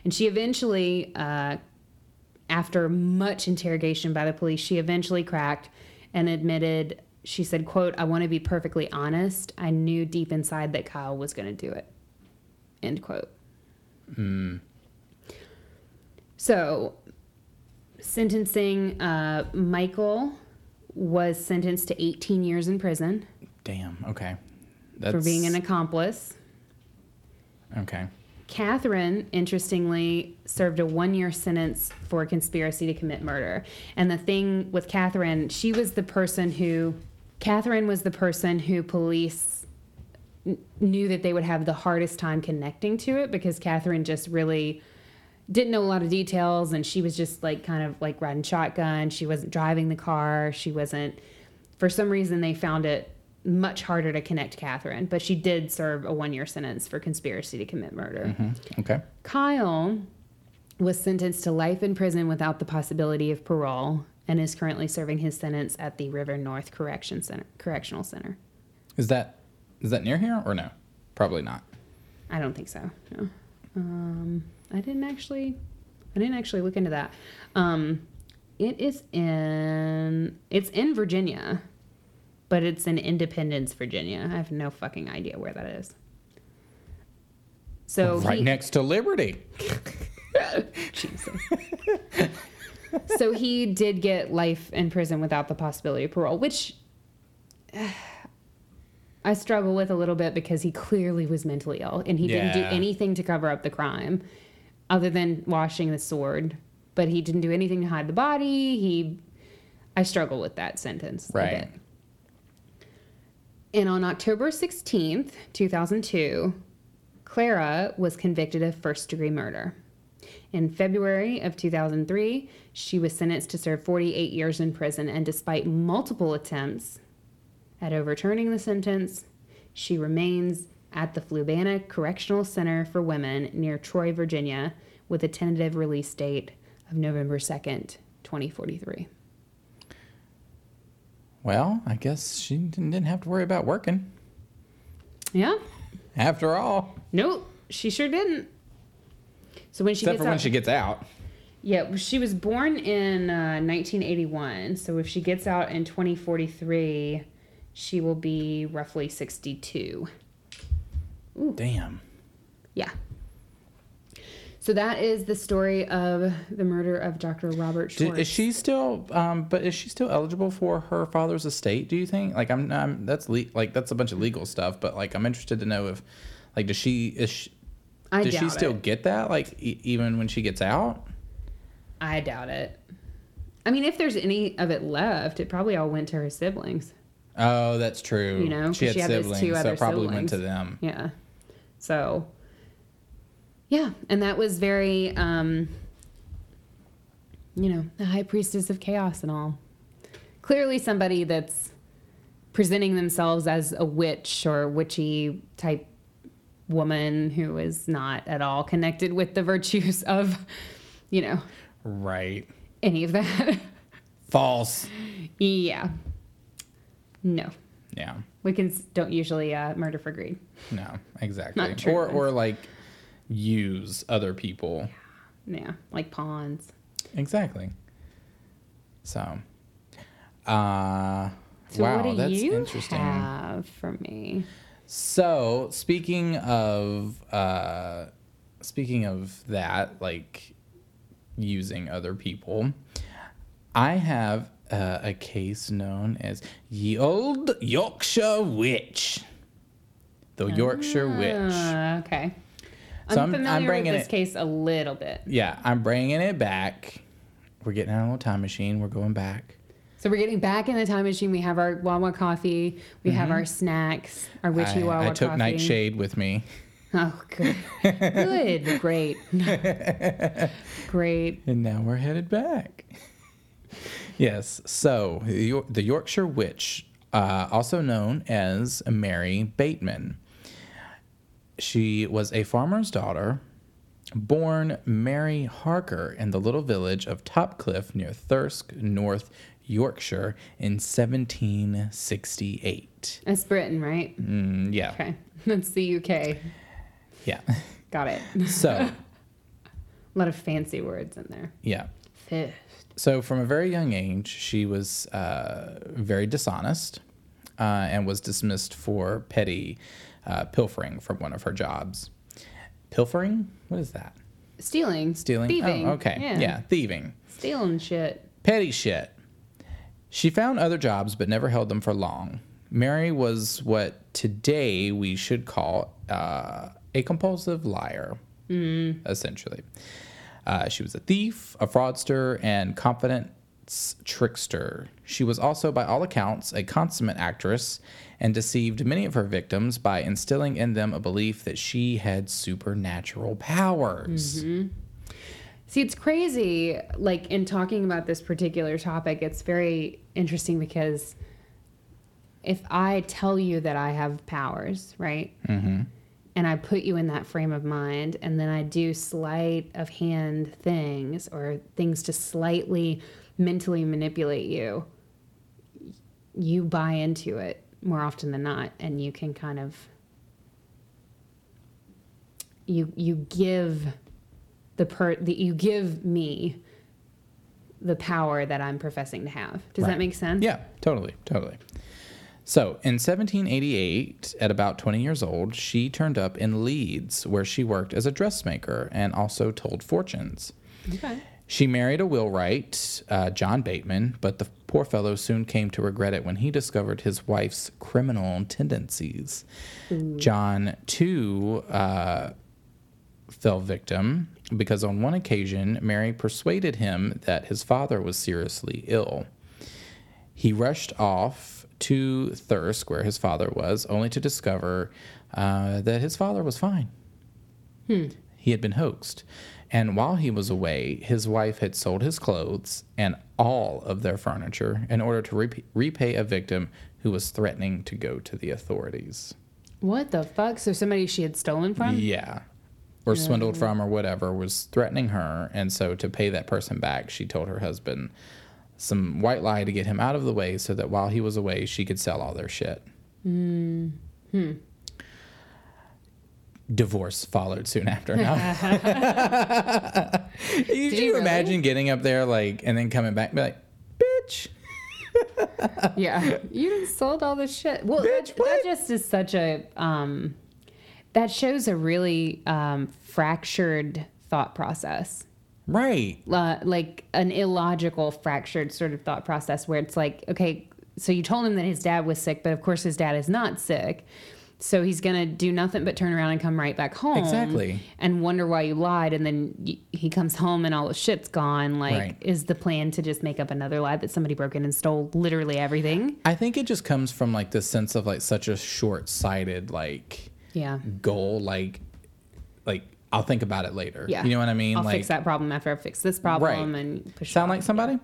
And she eventually, after much interrogation by the police, she eventually cracked and admitted, she said, quote, "I want to be perfectly honest. I knew deep inside that Kyle was going to do it." End quote. Mm. So sentencing, Michael was sentenced to 18 years in prison. Damn, okay. That's... for being an accomplice. Okay. Catherine, interestingly, served a 1-year sentence for conspiracy to commit murder. And the thing with Catherine, Catherine was the person who police knew that they would have the hardest time connecting to it because Catherine just really didn't know a lot of details, and she was just like kind of like riding shotgun. She wasn't driving the car. She wasn't, for some reason, they found it much harder to connect Catherine, but she did serve a 1-year sentence for conspiracy to commit murder. Mm-hmm. Okay. Kyle was sentenced to life in prison without the possibility of parole and is currently serving his sentence at the River North Correctional Center. Is that near here or no? Probably not. I don't think so. No. I didn't actually look into that. It's in Virginia, but it's in Independence, Virginia. I have no fucking idea where that is. So right next to Liberty. Jesus. So he did get life in prison without the possibility of parole, which I struggle with a little bit because he clearly was mentally ill and he didn't do anything to cover up the crime other than washing the sword, but he didn't do anything to hide the body. I struggle with that sentence. Right. A bit. And on October 16th, 2002, Clara was convicted of first-degree murder. In February of 2003, she was sentenced to serve 48 years in prison, and despite multiple attempts at overturning the sentence, she remains at the Flubana Correctional Center for Women near Troy, Virginia, with a tentative release date of November 2nd, 2043. Well, I guess she didn't have to worry about working. Yeah. After all. Nope, she sure didn't. So when she Except when she gets out. Yeah, she was born in 1981. So if she gets out in 2043, she will be roughly 62. Ooh. Damn. Yeah. So that is the story of the murder of Dr. Robert Schwartz. Is she still? But is she still eligible for her father's estate? Do you think? Like, I'm that's a bunch of legal stuff. But like, I'm interested to know if, like, does she? Is she does she still get that? Like, even when she gets out? I doubt it. I mean, if there's any of it left, it probably all went to her siblings. Oh, that's true. You know, she had siblings, so it probably went to them. Yeah. So, yeah, and that was very, you know, the High Priestess of Chaos and all. Clearly somebody that's presenting themselves as a witch or witchy type woman who is not at all connected with the virtues of, you know. Right. Any of that. False. Yeah. No. Yeah. Wiccans don't usually murder for greed. No, exactly. Not true. Or like use other people. Yeah, like pawns. Exactly. So, wow, what do that's you interesting. Have for me? So speaking of that, like using other people, I have a case known as Ye Old Yorkshire Witch. The Yorkshire Witch. Okay. So I'm bringing with this case a little bit. Yeah, I'm bringing it back. We're getting out of a little time machine. We're going back. So we're getting back in the time machine. We have our Wawa coffee. We have our snacks, our witchy Wawa coffee. I took Nightshade with me. Oh, good. Good. Great. Great. And now we're headed back. Yes. So the Yorkshire Witch, also known as Mary Bateman. She was a farmer's daughter, born Mary Harker in the little village of Topcliffe near Thirsk, North Yorkshire, in 1768. That's Britain, right? Yeah. Okay. That's the UK. Yeah. Got it. So. A lot of fancy words in there. Yeah. Fifth. So from a very young age, she was very dishonest and was dismissed for petty pilfering from one of her jobs. Pilfering? What is that? Stealing. Thieving. Oh, okay. Yeah, thieving. Stealing shit. Petty shit. She found other jobs but never held them for long. Mary was what today we should call a compulsive liar, essentially. She was a thief, a fraudster, and confidence trickster. She was also, by all accounts, a consummate actress, and deceived many of her victims by instilling in them a belief that she had supernatural powers. Mm-hmm. See, it's crazy. Like, in talking about this particular topic, it's very interesting because if I tell you that I have powers, right? Mm-hmm. And I put you in that frame of mind, and then I do sleight of hand things or things to slightly mentally manipulate you, you buy into it more often than not, and you can kind of you give me the power that I'm professing to have. Does that make sense? Yeah, totally. So in 1788, at about 20 years old, she turned up in Leeds, where she worked as a dressmaker and also told fortunes. Okay. She married a wheelwright, John Bateman, but the poor fellow soon came to regret it when he discovered his wife's criminal tendencies. Mm. John, too, fell victim because on one occasion, Mary persuaded him that his father was seriously ill. He rushed off to Thirsk, where his father was, only to discover that his father was fine. He had been hoaxed. And while he was away, his wife had sold his clothes and all of their furniture in order to repay a victim who was threatening to go to the authorities. What the fuck? So somebody she had stolen from? Yeah. Or swindled from or whatever was threatening her. And so to pay that person back, she told her husband some white lie to get him out of the way so that while he was away, she could sell all their shit. Hmm. Divorce followed soon after. Now, could you imagine getting up there like and then coming back and be like, bitch? Yeah, you sold all this shit. Well, bitch, that just is such a that shows a really fractured thought process, right? Like an illogical, fractured sort of thought process where it's like, okay, so you told him that his dad was sick, but of course his dad is not sick. So he's going to do nothing but turn around and come right back home. Exactly. And wonder why you lied. And then he comes home and all the shit's gone. Like, right. Is the plan to just make up another lie that somebody broke in and stole literally everything? I think it just comes from, like, this sense of, like, such a short-sighted, like, goal. Like, I'll think about it later. Yeah. You know what I mean? I'll fix that problem after I fix this problem. Right. And push sound like somebody?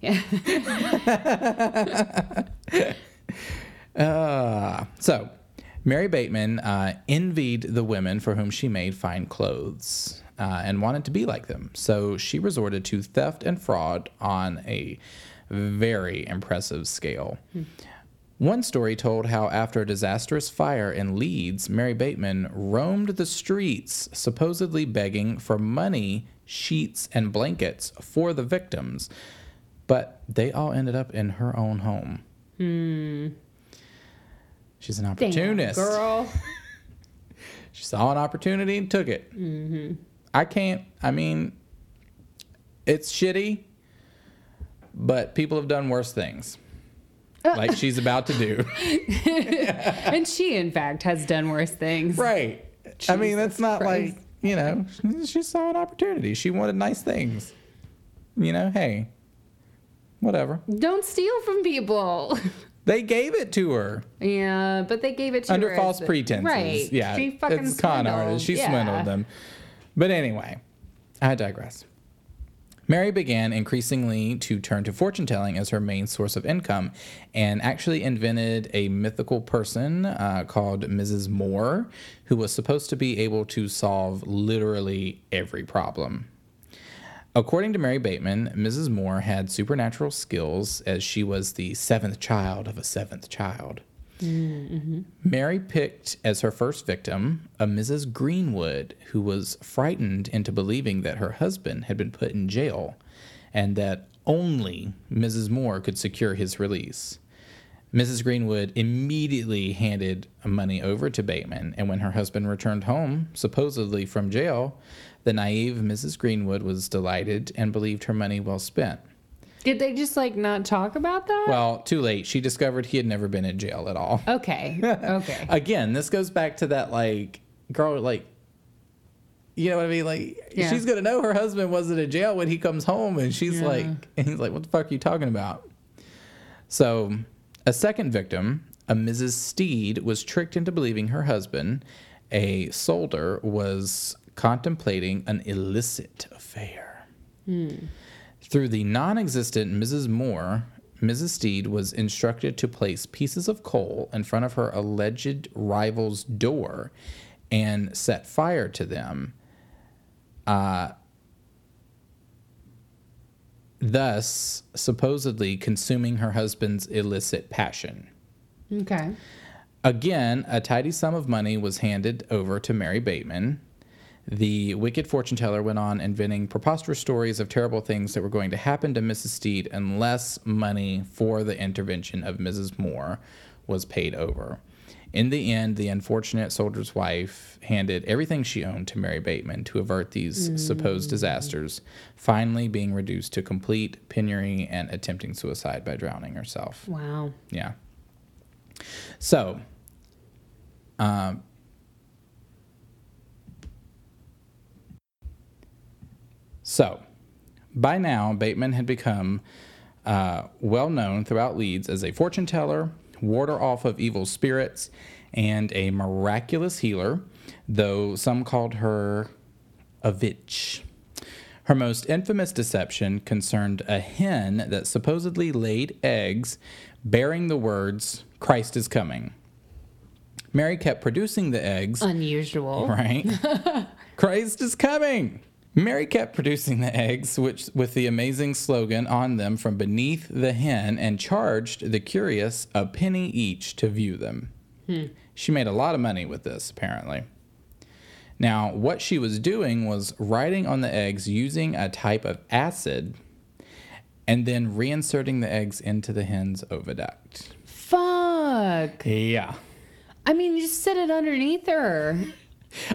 Yeah. So... Mary Bateman envied the women for whom she made fine clothes and wanted to be like them. So she resorted to theft and fraud on a very impressive scale. Hmm. One story told how after a disastrous fire in Leeds, Mary Bateman roamed the streets, supposedly begging for money, sheets, and blankets for the victims. But they all ended up in her own home. Hmm. She's an opportunist. Damn, girl. She saw an opportunity and took it. Mm-hmm. It's shitty, but people have done worse things. Like she's about to do. And she, in fact, has done worse things. Right. Jesus that's not Christ. She saw an opportunity. She wanted nice things. Hey, whatever. Don't steal from people. They gave it to her. Yeah, but they gave it to her. Under false pretenses. Right. Yeah. She fucking swindled. It's a con artist. She swindled them. But anyway, I digress. Mary began increasingly to turn to fortune-telling as her main source of income and actually invented a mythical person called Mrs. Moore, who was supposed to be able to solve literally every problem. According to Mary Bateman, Mrs. Moore had supernatural skills as she was the seventh child of a seventh child. Mm-hmm. Mary picked as her first victim a Mrs. Greenwood, who was frightened into believing that her husband had been put in jail and that only Mrs. Moore could secure his release. Mrs. Greenwood immediately handed money over to Bateman, and when her husband returned home, supposedly from jail, the naive Mrs. Greenwood was delighted and believed her money well spent. Did they just, not talk about that? Well, too late. She discovered he had never been in jail at all. Okay. Again, this goes back to that, girl, you know what I mean? She's going to know her husband wasn't in jail when he comes home, and she's and he's like, what the fuck are you talking about? So... A second victim, a Mrs. Steed, was tricked into believing her husband, a soldier, was contemplating an illicit affair. Mm. Through the non-existent Mrs. Moore, Mrs. Steed was instructed to place pieces of coal in front of her alleged rival's door and set fire to them. Thus, supposedly consuming her husband's illicit passion. Okay. Again, a tidy sum of money was handed over to Mary Bateman. The wicked fortune teller went on inventing preposterous stories of terrible things that were going to happen to Mrs. Steed unless money for the intervention of Mrs. Moore was paid over. In the end, the unfortunate soldier's wife handed everything she owned to Mary Bateman to avert these supposed disasters, finally being reduced to complete penury and attempting suicide by drowning herself. Wow. Yeah. So, by now, Bateman had become well-known throughout Leeds as a fortune teller, warder off of evil spirits, and a miraculous healer, though some called her a witch Her most infamous deception concerned a hen that supposedly laid eggs bearing the words, "Christ is coming." Mary kept producing the eggs. Unusual. Right? Christ is coming! Mary kept producing the eggs, which with the amazing slogan on them from beneath the hen, and charged the curious a penny each to view them. She made a lot of money with this, apparently. Now, what she was doing was writing on the eggs using a type of acid and then reinserting the eggs into the hen's oviduct. Fuck. Yeah. I mean, you just set it underneath her.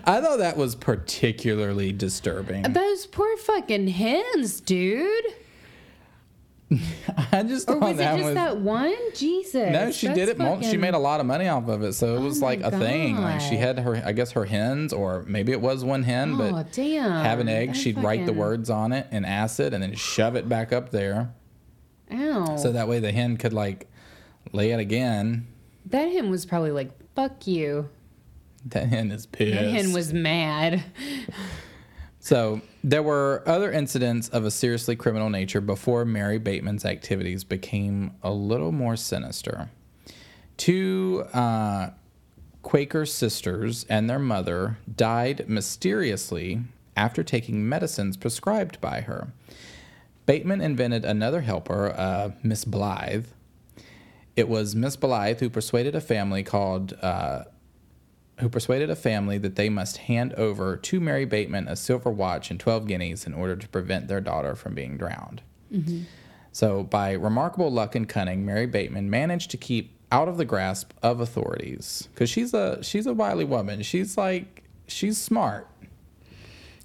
I thought that was particularly disturbing. Those poor fucking hens, dude. I just thought that was... Or was it just that one? Jesus. No, she did it. Fucking... She made a lot of money off of it, so it was like a thing. Like she had her, I guess her hens, or maybe it was one hen, but damn. Have an egg, she'd write the words on it in acid and then shove it back up there. Ow. So that way the hen could like lay it again. That hen was probably like, fuck you. That hen is pissed. That hen was mad. So there were other incidents of a seriously criminal nature before Mary Bateman's activities became a little more sinister. Two Quaker sisters and their mother died mysteriously after taking medicines prescribed by her. Bateman invented another helper, Miss Blythe. It was Miss Blythe who persuaded a family that they must hand over to Mary Bateman a silver watch and 12 guineas in order to prevent their daughter from being drowned. Mm-hmm. So by remarkable luck and cunning, Mary Bateman managed to keep out of the grasp of authorities, because she's a wily woman. She's smart.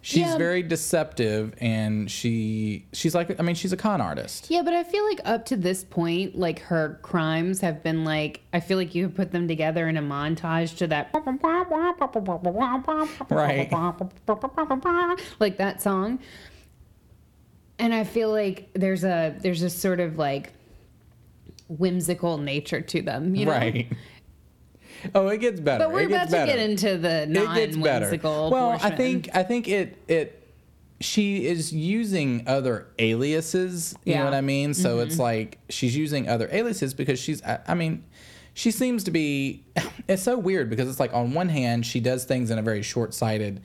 She's very deceptive, and she's a con artist. Yeah, but I feel like up to this point, like, her crimes have been like, I feel like you could put them together in a montage to that. Right. Like that song. And I feel like there's a sort of like whimsical nature to them, you know? Right. Oh, it gets better. But we're about to get into the non-whimsical portion. Well, I think she is using other aliases. You know what I mean? So it's like she's using other aliases because she seems to be. It's so weird because it's like on one hand she does things in a very short-sighted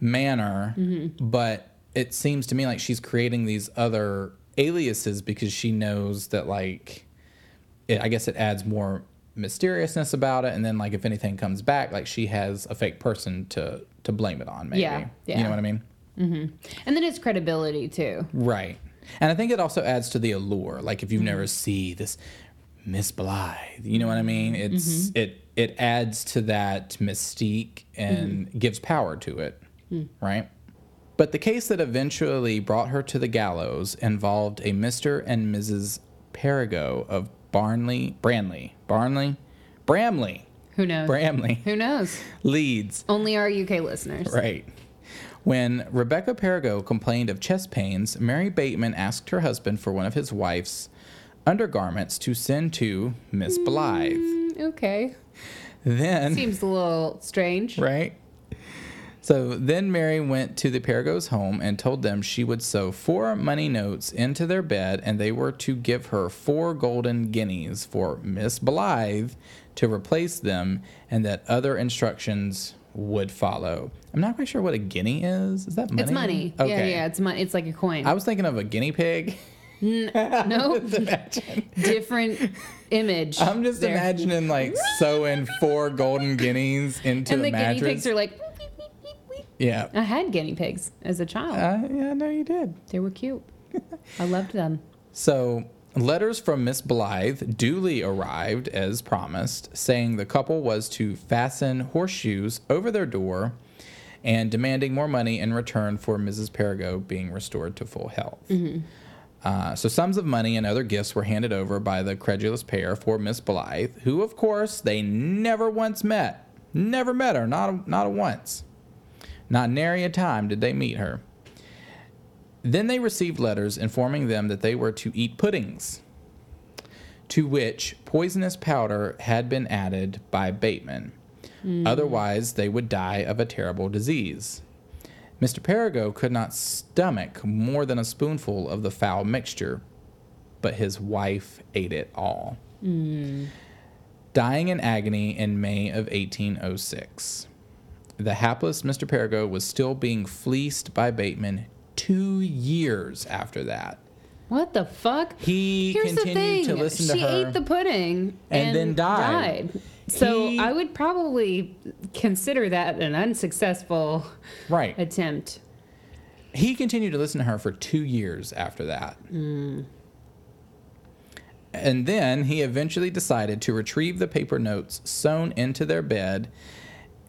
manner, but it seems to me like she's creating these other aliases because she knows that like, it adds more mysteriousness about it, and then like if anything comes back, like she has a fake person to blame it on, maybe. Yeah. You know what I mean? Mm-hmm. And then it's credibility too, right? And I think it also adds to the allure. Like if you never see this Miss Blythe, you know what I mean? It's it adds to that mystique and gives power to it, right? But the case that eventually brought her to the gallows involved a Mr. and Mrs. Perigo of Bramley. Who knows? Leeds. Only our UK listeners. Right. When Rebecca Perigo complained of chest pains, Mary Bateman asked her husband for one of his wife's undergarments to send to Miss Blythe. Okay. Then seems a little strange. Right. So then Mary went to the Perigo's home and told them she would sew 4 money notes into their bed, and they were to give her 4 golden guineas for Miss Blythe to replace them, and that other instructions would follow. I'm not quite sure what a guinea is. Is that money? It's money. Okay. Yeah, it's money. It's like a coin. I was thinking of a guinea pig. No. Different image. I'm just imagining like sewing 4 golden guineas into a mattress. And the guinea pigs are like... Yeah. I had guinea pigs as a child. Yeah, I know you did. They were cute. I loved them. So letters from Miss Blythe duly arrived, as promised, saying the couple was to fasten horseshoes over their door and demanding more money in return for Mrs. Perigo being restored to full health. Mm-hmm. So sums of money and other gifts were handed over by the credulous pair for Miss Blythe, who, of course, they never once met. Never met her, not a once. Not nary a time did they meet her. Then they received letters informing them that they were to eat puddings, to which poisonous powder had been added by Bateman. Otherwise, they would die of a terrible disease. Mr. Perigo could not stomach more than a spoonful of the foul mixture, but his wife ate it all. Mm. Dying in agony in May of 1806. The hapless Mr. Perigo was still being fleeced by Bateman 2 years after that. What the fuck? Here's the thing. She continued to listen to her. She ate the pudding and then died. So I would probably consider that an unsuccessful attempt. He continued to listen to her for 2 years after that. Mm. And then he eventually decided to retrieve the paper notes sewn into their bed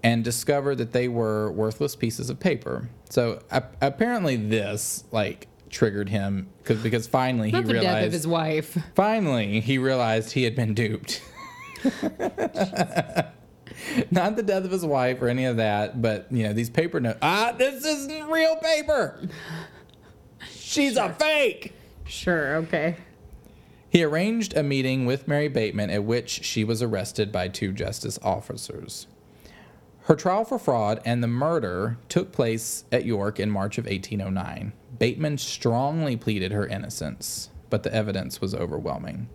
and discovered that they were worthless pieces of paper. So apparently this, triggered him because finally he realized... death of his wife. Finally, he realized he had been duped. Not the death of his wife or any of that, but, these paper notes. This isn't real paper! She's a fake! Sure, okay. He arranged a meeting with Mary Bateman at which she was arrested by 2 justice officers. Her trial for fraud and the murder took place at York in March of 1809. Bateman strongly pleaded her innocence, but the evidence was overwhelming.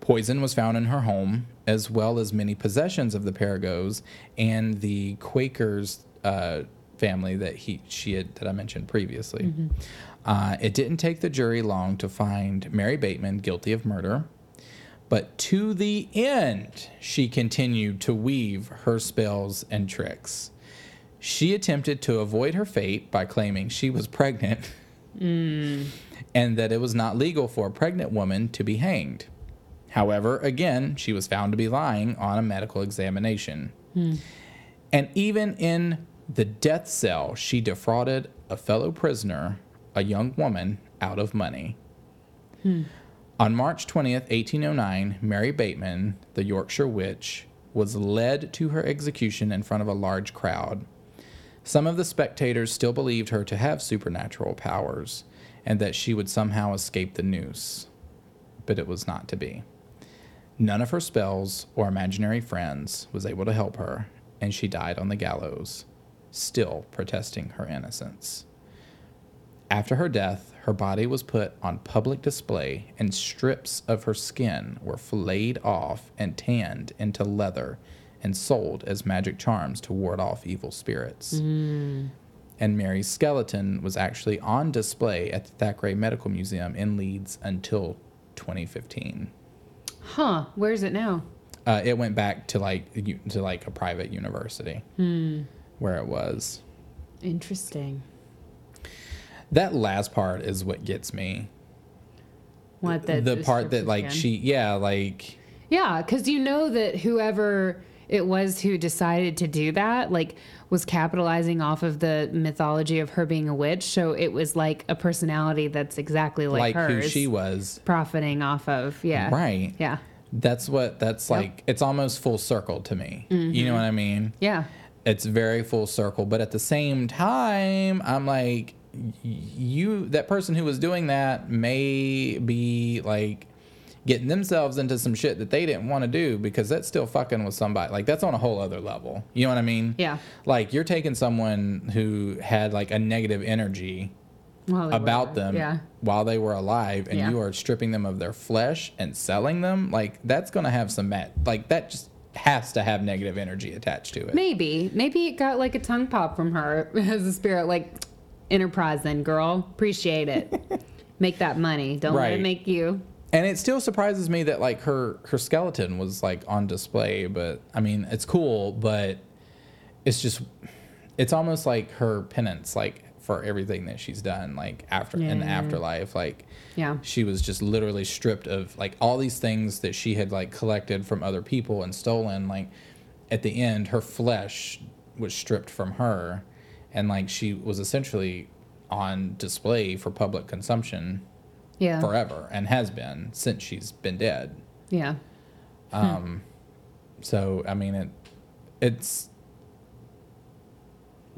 Poison was found in her home, as well as many possessions of the Perigos and the Quakers family that she had I mentioned previously. Mm-hmm. It didn't take the jury long to find Mary Bateman guilty of murder, but to the end, she continued to weave her spells and tricks. She attempted to avoid her fate by claiming she was pregnant and that it was not legal for a pregnant woman to be hanged. However, again, she was found to be lying on a medical examination. Mm. And even in the death cell, she defrauded a fellow prisoner, a young woman, out of money. Mm. On March 20th, 1809, Mary Bateman, the Yorkshire witch, was led to her execution in front of a large crowd. Some of the spectators still believed her to have supernatural powers and that she would somehow escape the noose, but it was not to be. None of her spells or imaginary friends was able to help her, and she died on the gallows, still protesting her innocence. After her death, her body was put on public display, and strips of her skin were flayed off and tanned into leather and sold as magic charms to ward off evil spirits. Mm. And Mary's skeleton was actually on display at the Thackeray Medical Museum in Leeds until 2015. Huh. Where is it now? It went back to a private university where it was. Interesting. That last part is what gets me. What? The part that Yeah, because you know that whoever it was who decided to do that, was capitalizing off of the mythology of her being a witch. So it was a personality that's exactly like hers. Like who she was. Profiting off of, yeah. Right. Yeah. It's almost full circle to me. Mm-hmm. You know what I mean? Yeah. It's very full circle. But at the same time, I'm like, that person who was doing that may be getting themselves into some shit that they didn't want to do, because that's still fucking with somebody. That's on a whole other level. You know what I mean? Yeah. You're taking someone who had, a negative energy about them while they were alive, and you are stripping them of their flesh and selling them. That's going to have some... that just has to have negative energy attached to it. Maybe it got, a tongue pop from her as a spirit. Enterprise then, girl. Appreciate it. Make that money. Don't let it make you... And it still surprises me that her skeleton was on display, but I mean it's cool, but it's just almost her penance for everything that she's done in the afterlife. She was just literally stripped of all these things that she had collected from other people and stolen. At the end, her flesh was stripped from her, and she was essentially on display for public consumption. Yeah. Forever, and has been since she's been dead. Yeah. So I mean, it's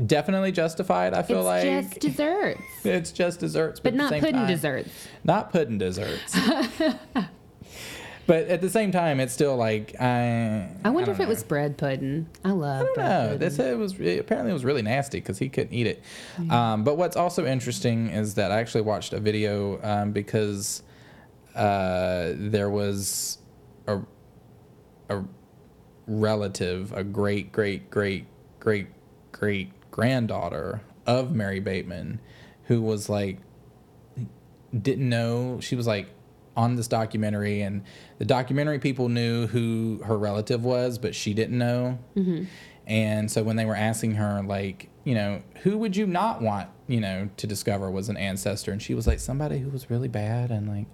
definitely justified. I feel it's just desserts. It's just desserts, but not pudding desserts. Not pudding desserts. But at the same time, it's still like I wonder if it was bread pudding. I don't know. They said it apparently was really nasty because he couldn't eat it. Yeah. But what's also interesting is that I actually watched a video because there was a relative, a great great great great great granddaughter of Mary Bateman, who was like didn't know she was like on this documentary, and the documentary people knew who her relative was, but she didn't know. Mm-hmm. And so when they were asking her, like, you know, who would you not want, you know, to discover was an ancestor? And she was like, somebody who was really bad and like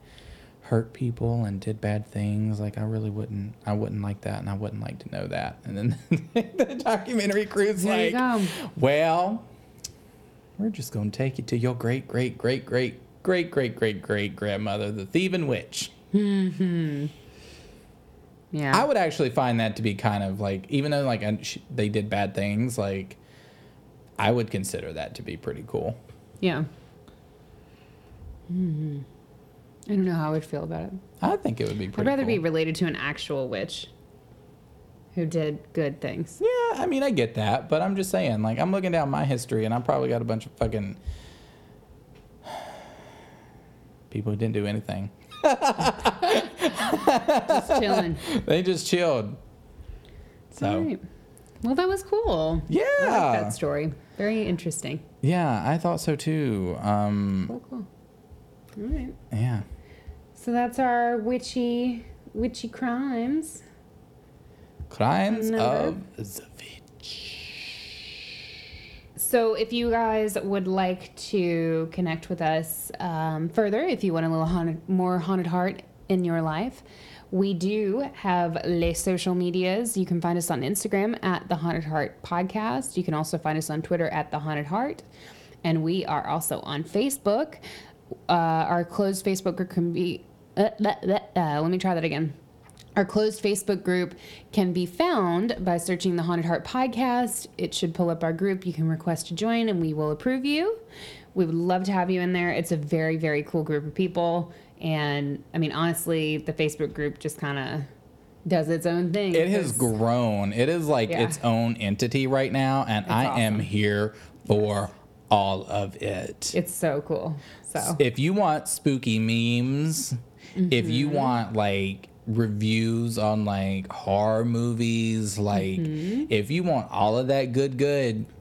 hurt people and did bad things. Like, I wouldn't like that, and I wouldn't like to know that. And then the documentary crew's like, well, we're just going to take you to your great, great, great, great, great, great, great, great grandmother, the thieving witch. Mm-hmm. Yeah. I would actually find that to be kind of like, even though like they did bad things, like I would consider that to be pretty cool. Yeah. Mm-hmm. I don't know how I would feel about it. I think it would be pretty cool. I'd rather be related to an actual witch who did good things. Yeah, I mean, I get that, but I'm just saying, like, I'm looking down my history, and I probably got a bunch of fucking people who didn't do anything. Just chilling. They just chilled. So. Right. Well, that was cool. Yeah. I like that story. Very interesting. Yeah, I thought so, too. Cool. All right. Yeah. So that's our witchy crimes. Crimes of the witch. So if you guys would like to connect with us further, if you want a little more haunted heart in your life, we do have les social medias. You can find us on Instagram at The Haunted Heart Podcast. You can also find us on Twitter at The Haunted Heart. And we are also on Facebook. Our closed Facebook group can be... let me try that again. Our closed Facebook group can be found by searching The Haunted Heart Podcast. It should pull up our group. You can request to join, and we will approve you. We would love to have you in there. It's a very, very cool group of people. And, I mean, honestly, the Facebook group just kind of does its own thing. It has grown. It is like its own entity right now, and it's awesome. I am here for all of it. It's so cool. So if you want spooky memes, mm-hmm. if you want like reviews on like horror movies, like mm-hmm. if you want all of that good,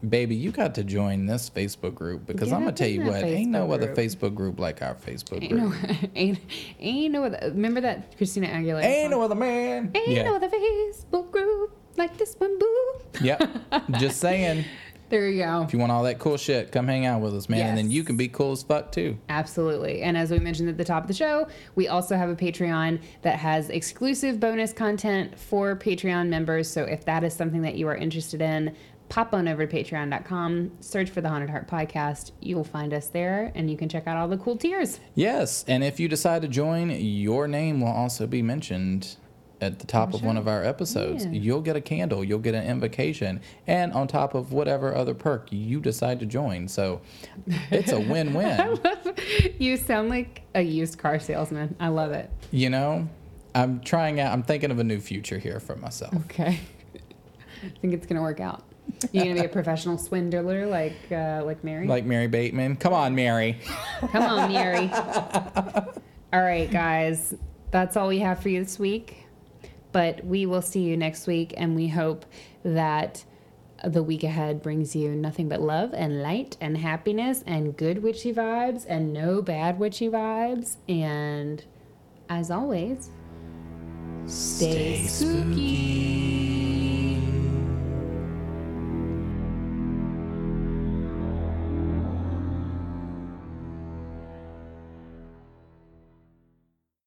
baby, you got to join this Facebook group, because I'm gonna tell you what, ain't no other Facebook group like our Facebook group. Ain't no other. Remember that Christina Aguilera song? Ain't no other man. Ain't no other Facebook group like this one, boo. Yep. Just saying. There you go. If you want all that cool shit, come hang out with us, man. Yes. And then you can be cool as fuck, too. Absolutely. And as we mentioned at the top of the show, we also have a Patreon that has exclusive bonus content for Patreon members. So if that is something that you are interested in, pop on over to patreon.com, search for The Haunted Heart Podcast. You will find us there, and you can check out all the cool tiers. Yes. And if you decide to join, your name will also be mentioned at the top of one of our episodes. Yeah. You'll get a candle, you'll get an invocation, and on top of whatever other perk you decide to join. So it's a win-win. I love you sound like a used car salesman. I love it. You know, I'm thinking of a new future here for myself. Okay. I think it's going to work out. You're going to be a professional swindler like Mary? Like Mary Bateman. Come on, Mary. Come on, Mary. All right, guys. That's all we have for you this week. But we will see you next week, and we hope that the week ahead brings you nothing but love and light and happiness and good witchy vibes and no bad witchy vibes. And as always, stay spooky.